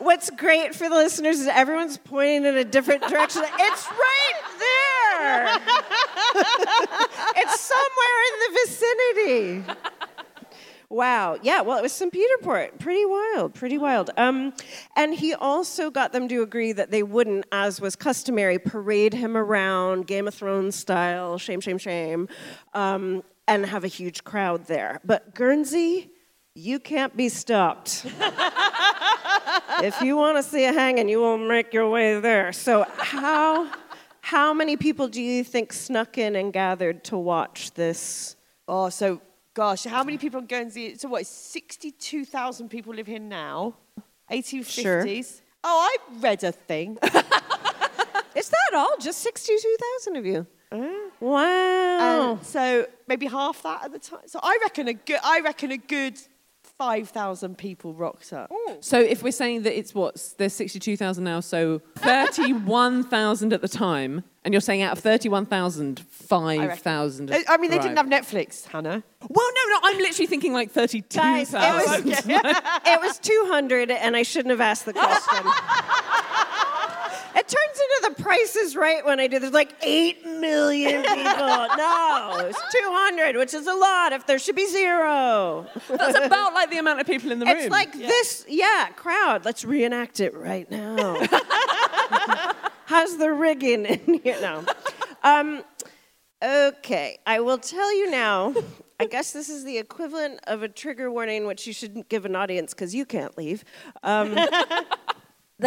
What's great for the listeners is everyone's pointing in a different direction. It's right there! It's somewhere in the vicinity. Wow. Yeah, well, it was St. Peterport. Pretty wild. And he also got them to agree that they wouldn't, as was customary, parade him around Game of Thrones style, shame, and have a huge crowd there. But Guernsey, you can't be stopped. If you want to see a hanging, you will make your way there. So how many people do you think snuck in and gathered to watch this? Oh, so... Gosh, how many people on Guernsey? So what, 62,000 people live here now? 1850s? Sure. Oh, I read a thing. Is that all? Just 62,000 of you? Wow. So maybe half that at the time. So I reckon a good 5,000 people rocked up. Ooh. So if we're saying that there's 62,000 now, so 31,000 at the time... And you're saying out of 31,000, 5,000... I mean, they didn't have Netflix, Hannah. Well, no, I'm literally thinking like 32,000. It was 200, and I shouldn't have asked the question. It turns into The Price is Right when I do. There's like 8 million people. No, it's 200, which is a lot if there should be zero. That's about like the amount of people in the room. It's like this crowd. Let's reenact it right now. How's the rigging in here now? Okay, I will tell you now. I guess this is the equivalent of a trigger warning, which you shouldn't give an audience because you can't leave. The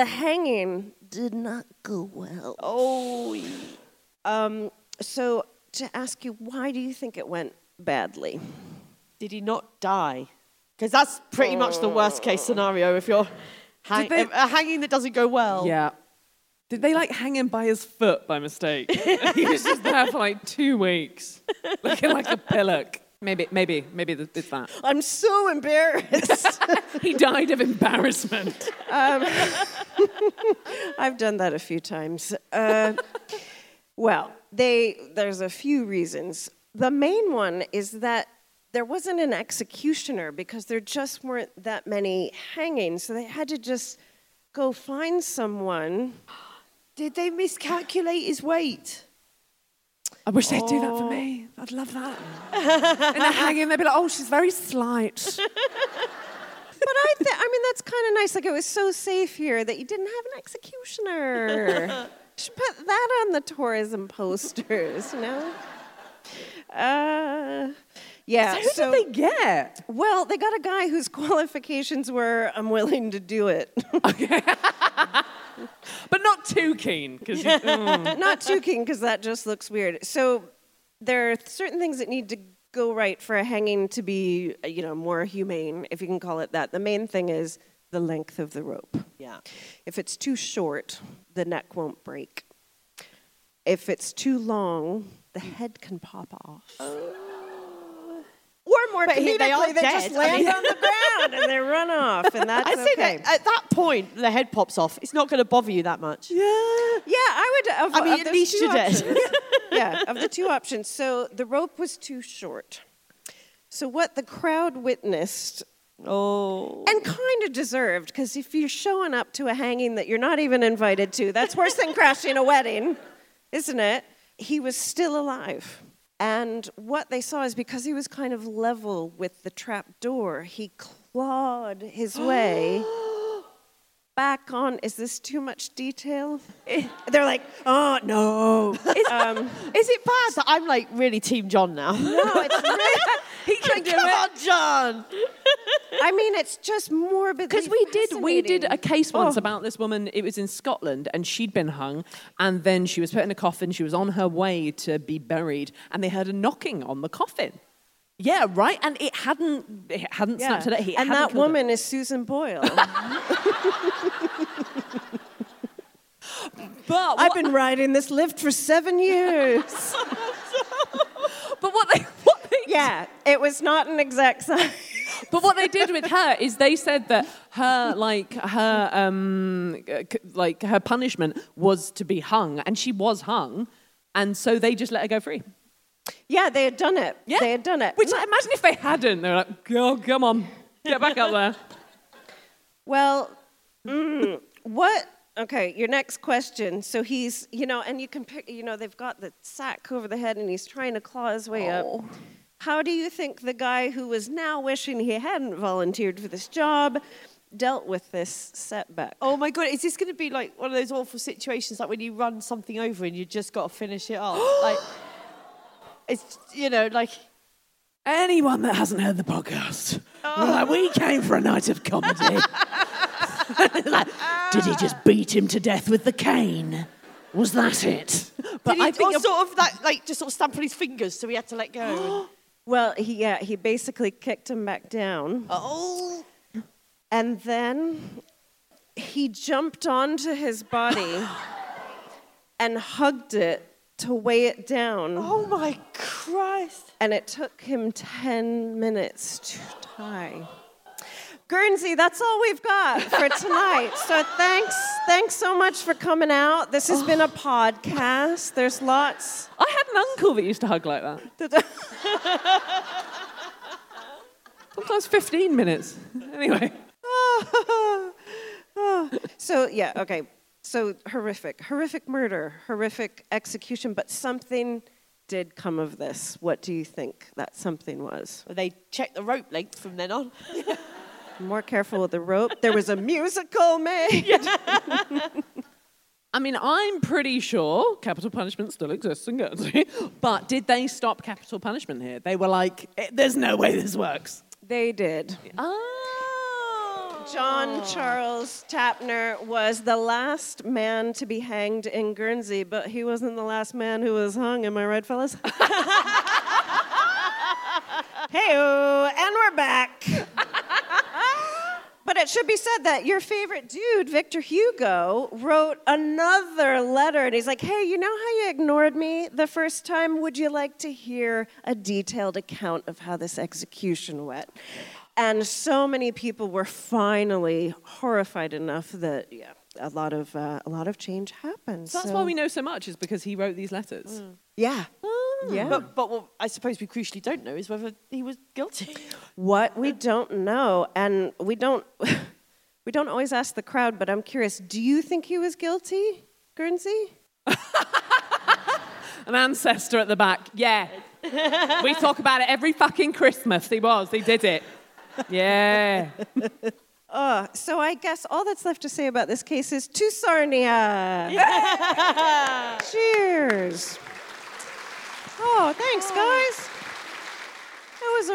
hanging did not go well. Oh. So to ask you, why do you think it went badly? Did he not die? Because that's pretty much the worst case scenario if you're hanging that doesn't go well. Yeah. Did they like hang him by his foot by mistake? He was just there for like 2 weeks, looking like a pillock. Maybe it's that. I'm so embarrassed. He died of embarrassment. I've done that a few times. There's a few reasons. The main one is that there wasn't an executioner because there just weren't that many hangings, so they had to just go find someone. Did they miscalculate his weight? I wish they'd do that for me. I'd love that. And they're hanging, they'd be like, oh, she's very slight. But I mean, that's kind of nice. Like, it was so safe here that you didn't have an executioner. Should put that on the tourism posters, you know? Yeah. So who did they get? Well, they got a guy whose qualifications were, I'm willing to do it. Okay. But not too keen. Not too keen, because that just looks weird. So there are certain things that need to go right for a hanging to be, more humane, if you can call it that. The main thing is the length of the rope. Yeah. If it's too short, the neck won't break. If it's too long, the head can pop off. Or more comedically, they just land on the ground and they run off, and that's okay. I say that at that point, the head pops off. It's not going to bother you that much. Yeah. Yeah, I would. At least you're dead. Yeah, of the two options. So the rope was too short. So what the crowd witnessed... Oh. And kind of deserved, because if you're showing up to a hanging that you're not even invited to, that's worse than crashing a wedding, isn't it? He was still alive. And what they saw is because he was kind of level with the trap door, he clawed his way back on. Is this too much detail? They're like, oh, no. Is it bad that I'm like really Team John now? No, it's really... He can do it. Come on, John. I mean, it's just morbidly fascinating. Because we did a case once about this woman. It was in Scotland, and she'd been hung, and then she was put in a coffin. She was on her way to be buried, and they heard a knocking on the coffin. Yeah, right. And it hadn't snapped at it. And that woman is Susan Boyle. But I've been riding this lift for 7 years. But yeah, it was not an exact science. But what they did with her is they said that her punishment was to be hung, and she was hung, and so they just let her go free. Yeah, they had done it. Yeah. They had done it. Which I imagine if they hadn't, they're like, "Girl, come on, get back up there." Well, what? Okay, your next question. So he's, and you can pick, they've got the sack over the head and he's trying to claw his way up. How do you think the guy who was now wishing he hadn't volunteered for this job dealt with this setback? Oh my God, is this going to be like one of those awful situations like when you run something over and you just got to finish it off? Like, it's, Anyone that hasn't heard the podcast, we came for a night of comedy. Did he just beat him to death with the cane? Was that it? But did he stamp on his fingers, so he had to let go. Well, he basically kicked him back down. Oh! And then he jumped onto his body and hugged it to weigh it down. Oh my Christ! And it took him 10 minutes to die. Guernsey, that's all we've got for tonight. So thanks so much for coming out. This has been a podcast. There's lots. I had an uncle that used to hug like that. Sometimes 15 minutes. Anyway. So, yeah, okay. So horrific. Horrific murder. Horrific execution. But something did come of this. What do you think that something was? Well, they checked the rope length from then on. More careful with the rope. There was a musical made. Yeah. I mean, I'm pretty sure capital punishment still exists in Guernsey. But did they stop capital punishment here? They were like, there's no way this works. They did. Oh. John Charles Tapner was the last man to be hanged in Guernsey, but he wasn't the last man who was hung. Am I right, fellas? Hey-oh, and we're back. But it should be said that your favorite dude, Victor Hugo, wrote another letter, and he's like, hey, you know how you ignored me the first time? Would you like to hear a detailed account of how this execution went? And so many people were finally horrified enough that, yeah, a lot of change happened. So that's why we know so much, is because he wrote these letters. Mm. Yeah. Oh. Yeah. But what I suppose we crucially don't know is whether he was guilty. What we don't know, and we don't always ask the crowd, but I'm curious, do you think he was guilty, Guernsey? An ancestor at the back. Yeah. We talk about it every fucking Christmas. He did it. Yeah. So I guess all that's left to say about this case is to Sarnia. Yeah. Cheers. Oh, thanks, guys. It was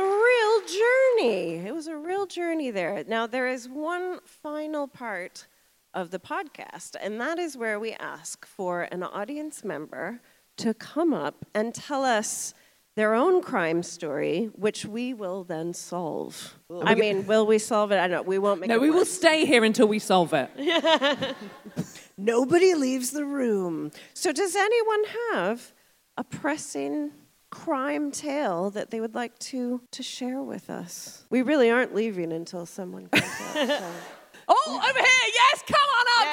a real journey there. Now, there is one final part of the podcast, and that is where we ask for an audience member to come up and tell us their own crime story, which we will then solve. Will we solve it? I know, we won't make it. No, we will stay here until we solve it. Nobody leaves the room. So does anyone have a pressing crime tale that they would like to share with us? We really aren't leaving until someone comes up. So. Oh, over here, yes, come on up,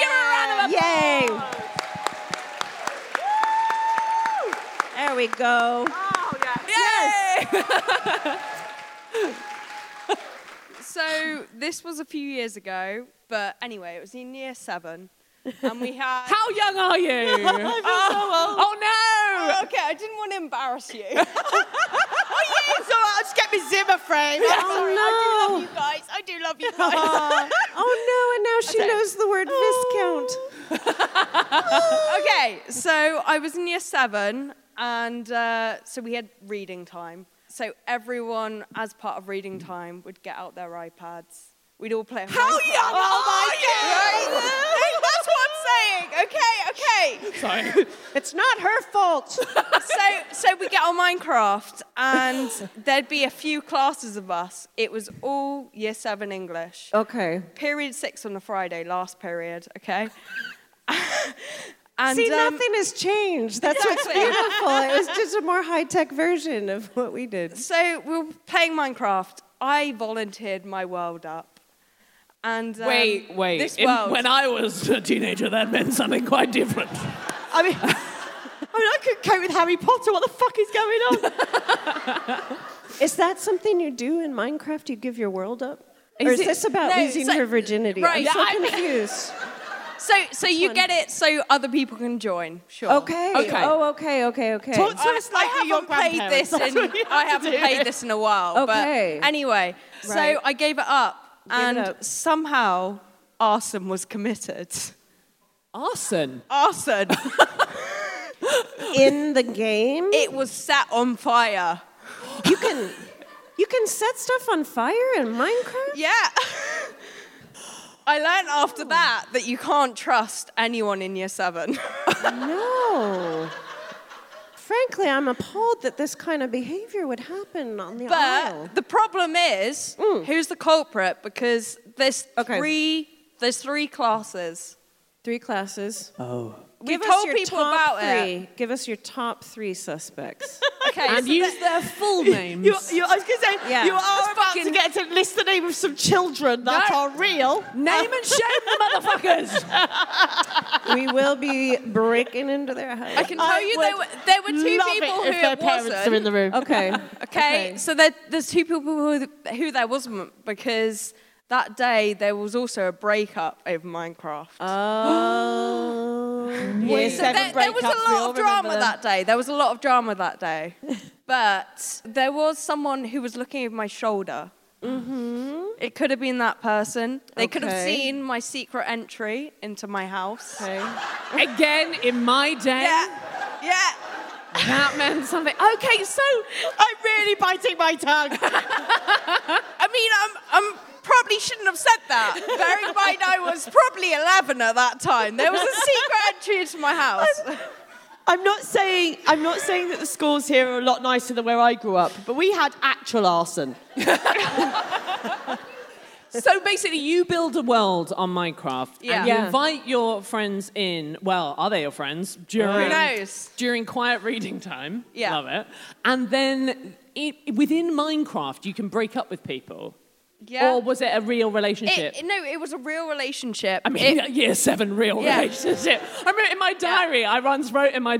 yeah. Give her a round of applause. Yay! There we go. So this was a few years ago, but anyway, it was in year 7, and we had... How young are you? I feel so old. Oh, no! Oh, okay, I didn't want to embarrass you. Oh, yeah, it's all right. I'll just get my Zimmer frame. Oh, sorry. No. I do love you guys. Oh, no, and now she knows the word viscount. Okay, so I was in year 7... And so we had reading time. So everyone, as part of reading time, would get out their iPads. We'd all play. How young are you? Hey, that's what I'm saying. Okay. Sorry. It's not her fault. So we get on Minecraft, and there'd be a few classes of us. It was all year 7 English. Okay. Period 6 on the Friday, last period. Okay. And, see, nothing has changed. That's what's beautiful. It was just a more high-tech version of what we did. So we were playing Minecraft. I volunteered my world up. And wait. When I was a teenager, that meant something quite different. I mean, I could cope with Harry Potter. What the fuck is going on? Is that something you do in Minecraft? You give your world up? Is this about losing your virginity? Right, I'm confused. So you get it, so other people can join. Sure. Okay. Oh, okay. Talk to us like your grandparents. I haven't played this in a while. Okay. But anyway, so I gave it up, and somehow arson was committed. Arson. In the game? It was set on fire. You can set stuff on fire in Minecraft? Yeah. I learned after that you can't trust anyone in year 7. No. Frankly, I'm appalled that this kind of behaviour would happen on the Isle. But the problem is, who's the culprit? Because there's three classes. 3 classes. Oh. Give us your top 3 suspects. Okay, and use their full names. I was going to say, yeah. You are about to get to list the name of some children that are real. Name and shame the motherfuckers. We will be breaking into their house. I can tell you there were 2 people who their parents wasn't. Are in the room. Okay. So there's 2 people who there wasn't, because that day there was also a breakup over Minecraft. Oh. Yeah. So there was a lot of drama that day. But there was someone who was looking over my shoulder. Mm-hmm. It could have been that person. They could have seen my secret entry into my house. Okay. Again, in my day? Yeah. That meant something. Okay, so I'm really biting my tongue. I mean, I'm probably shouldn't have said that. Bearing in mind I was probably 11 at that time. There was a secret entry into my house. I'm not saying that the schools here are a lot nicer than where I grew up, but we had actual arson. So basically, you build a world on Minecraft and you invite your friends in. Well, are they your friends? Who knows? During quiet reading time. Yeah. Love it. And then within Minecraft, you can break up with people. Yeah. Or was it a real relationship? No, it was a real relationship. I mean, year 7 real relationship. I wrote in my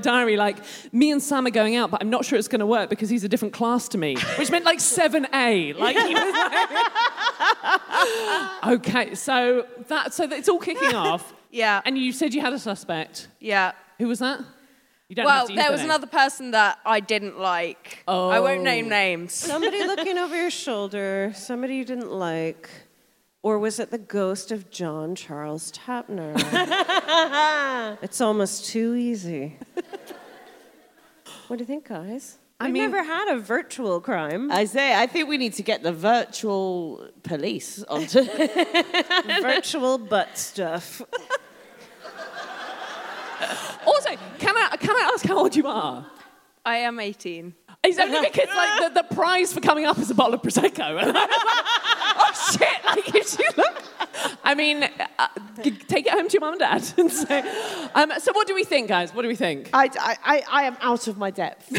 diary, like, me and Sam are going out, but I'm not sure it's going to work because he's a different class to me, which meant like 7A. Like, he was like... Okay, so it's all kicking off. Yeah. And you said you had a suspect. Yeah. Who was that? Another person that I didn't like. Oh. I won't name names. Somebody looking over your shoulder, somebody you didn't like, or was it the ghost of John Charles Tapner? It's almost too easy. What do you think, guys? I've never had a virtual crime. I say, I think we need to get the virtual police onto virtual butt stuff. Also, can I ask how old you are? I am 18. It's only because like the prize for coming up is a bottle of Prosecco. And I was like, oh shit! Like if you look, I mean, take it home to your mum and dad and say. So what do we think, guys? What do we think? I am out of my depth.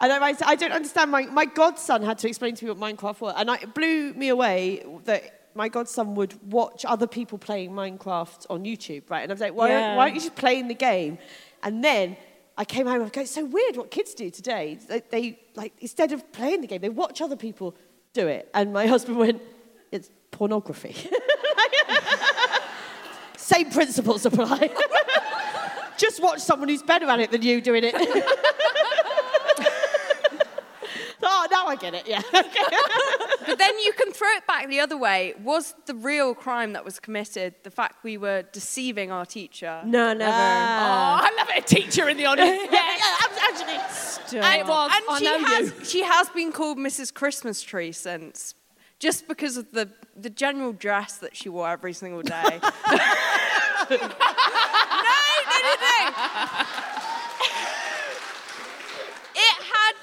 I don't understand. My godson had to explain to me what Minecraft was, and it blew me away that. My godson would watch other people playing Minecraft on YouTube, right? And I was like, why aren't you just playing the game? And then I came home and I go, it's so weird what kids do today. They like, instead of playing the game, they watch other people do it. And my husband went, it's pornography. Same principles apply. Just watch someone who's better at it than you doing it. Oh, now I get it, yeah. But then you can throw it back the other way. Was the real crime that was committed the fact we were deceiving our teacher? No, never. Oh, I love it, a teacher in the audience. Actually. It was. And she has been called Mrs. Christmas Tree since, just because of the general dress that she wore every single day. No.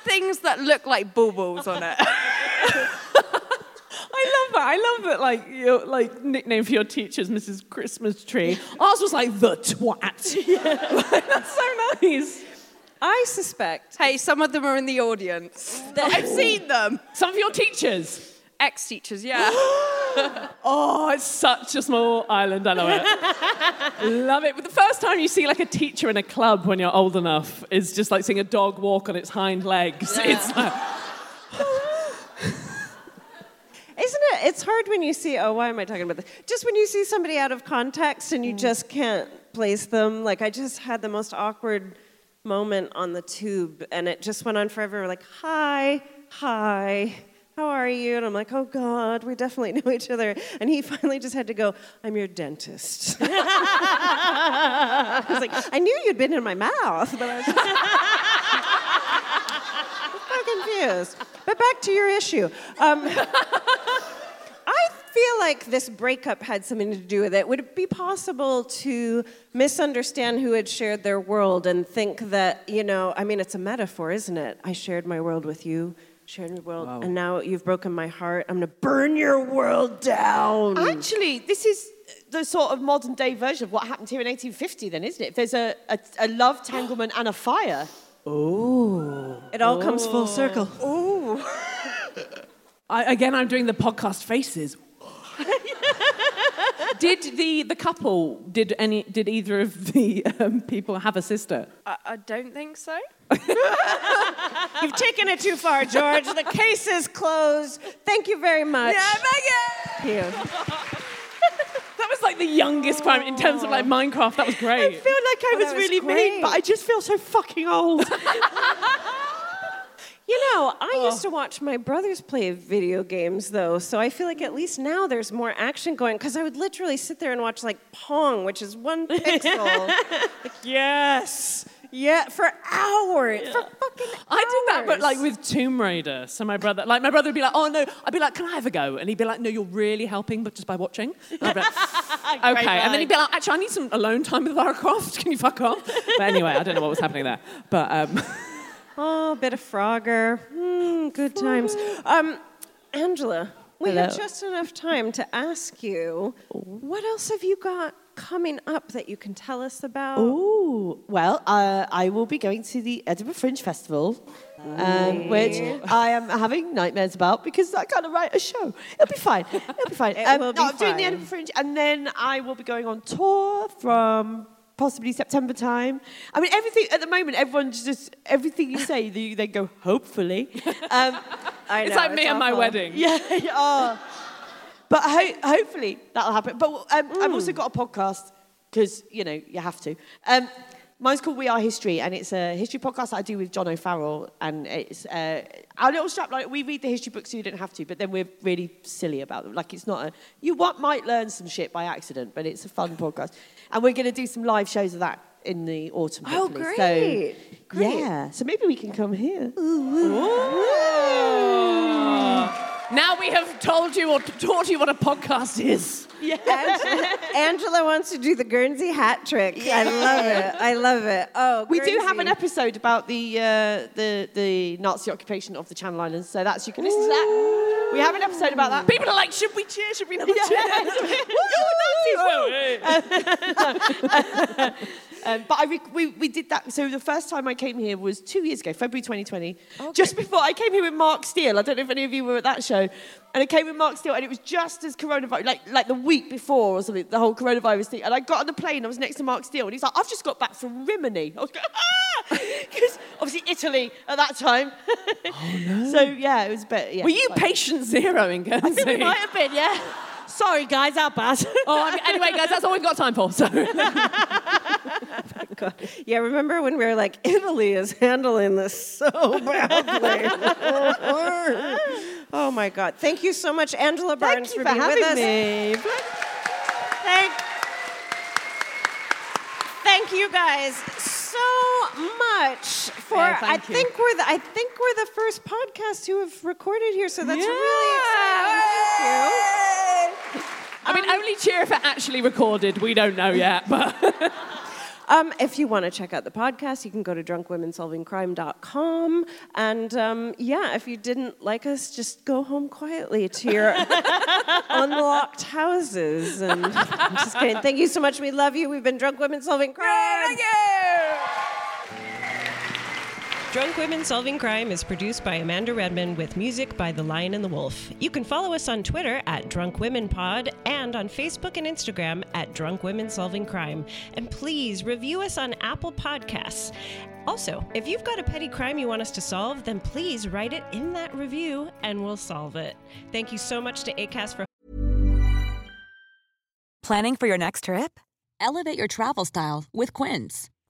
Things that look like baubles on it. I love that. Like your nickname for your teacher's Mrs. Christmas Tree. Ours was like the twat. Yeah. That's so nice. I suspect. Hey, some of them are in the audience. I've seen them. Some of your teachers. Ex-teachers, yeah. Oh, it's such a small island. I love it. Love it. But the first time you see like a teacher in a club when you're old enough is just like seeing a dog walk on its hind legs. Yeah. It's like... Isn't it? It's hard when you see... Oh, why am I talking about this? Just when you see somebody out of context and you just can't place them. Like, I just had the most awkward moment on the tube and it just went on forever. We're like, hi... how are you? And I'm like, oh, God, we definitely know each other. And he finally just had to go, I'm your dentist. I was like, I knew you'd been in my mouth, but I was so confused. But back to your issue. I feel like this breakup had something to do with it. Would it be possible to misunderstand who had shared their world and think that, it's a metaphor, isn't it? I shared my world with you. Sharing the world, wow. And now you've broken my heart. I'm going to burn your world down. Actually, this is the sort of modern-day version of what happened here in 1850, then, isn't it? There's a love tanglement and a fire. Oh. It all comes full circle. Oh. I'm doing the podcast faces. Did the couple? Did either of the people have a sister? I don't think so. You've taken it too far, George. The case is closed. Thank you very much. Yeah, thank you. That was like the youngest crime in terms of like Minecraft. That was great. I feel like I was really mean, but I just feel so fucking old. I used to watch my brothers play video games, though, so I feel like at least now there's more action going, because I would literally sit there and watch, like, Pong, which is 1 pixel. Like, yes! Yeah, for hours. Yeah. For fucking hours. I did that, but, like, with Tomb Raider. So my brother would be like, oh, no. I'd be like, can I have a go? And he'd be like, no, you're really helping, but just by watching. And I'd be like, okay. And then he'd be like, actually, I need some alone time with Lara Croft. Can you fuck off? But anyway, I don't know what was happening there. But... Oh, a bit of Frogger. Good times. Angela, We have just enough time to ask you, what else have you got coming up that you can tell us about? Oh, well, I will be going to the Edinburgh Fringe Festival, which I am having nightmares about because I can't write a show. It'll be fine. It'll be fine. I'm doing the Edinburgh Fringe, and then I will be going on tour from possibly September time. I mean, everything at the moment, everything you say, you then go, hopefully. I know, it's like me and my wedding. Yeah, but hopefully that'll happen. But I've also got a podcast because, you know, you have to. Mine's called We Are History, and it's a history podcast that I do with John O'Farrell. And it's our little strapline. We read the history books so you don't have to, but then we're really silly about them. Like, it's not a... might learn some shit by accident, but it's a fun podcast. And we're going to do some live shows of that in the autumn, hopefully. Oh, great. So, great. Yeah. So maybe we can come here. Ooh. Now we have told you or taught you what a podcast is. Yeah. Angela wants to do the Guernsey hat trick. Yeah. I love it. I love it. Oh, we do have an episode about the Nazi occupation of the Channel Islands, so that's you can listen to that. We have an episode about that. People are like, should we cheer? Should we not cheer? You're Nazis. But we did that. So the first time I came here was 2 years ago, February 2020. Okay. Just before I came here with Mark Steele. I don't know if any of you were at that show. And I came with Mark Steele, and it was just as coronavirus, like the week before or something, the whole coronavirus thing. And I got on the plane. I was next to Mark Steele, and he's like, "I've just got back from Rimini." I was going, "Ah!" Because obviously Italy at that time. Oh no! So yeah, it was better. Yeah, were you patient zero in Guernsey? I think we might have been. Yeah. Sorry, guys, our bad. Anyway, guys, that's all we've got time for. So. God. Yeah, remember when we were like, Italy is handling this so badly. Oh, my God. Thank you so much, Angela Barnes, for being with us. Thank you for having me. Thank you guys so much for... Yeah, I think we're the first podcast who have recorded here, so that's really exciting. Thank you. I mean, only cheer if it actually recorded. We don't know yet, but... if you want to check out the podcast, you can go to drunkwomensolvingcrime.com. And, if you didn't like us, just go home quietly to your unlocked houses. And I'm just kidding. Thank you so much. We love you. We've been Drunk Women Solving Crime. Thank you. Drunk Women Solving Crime is produced by Amanda Redman with music by The Lion and the Wolf. You can follow us on Twitter @DrunkWomenPod and on Facebook and Instagram @DrunkWomenSolvingCrime. And please review us on Apple Podcasts. Also, if you've got a petty crime you want us to solve, then please write it in that review and we'll solve it. Thank you so much to Acast for... Planning for your next trip? Elevate your travel style with Quince.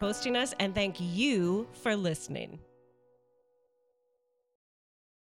Hosting us, and thank you for listening.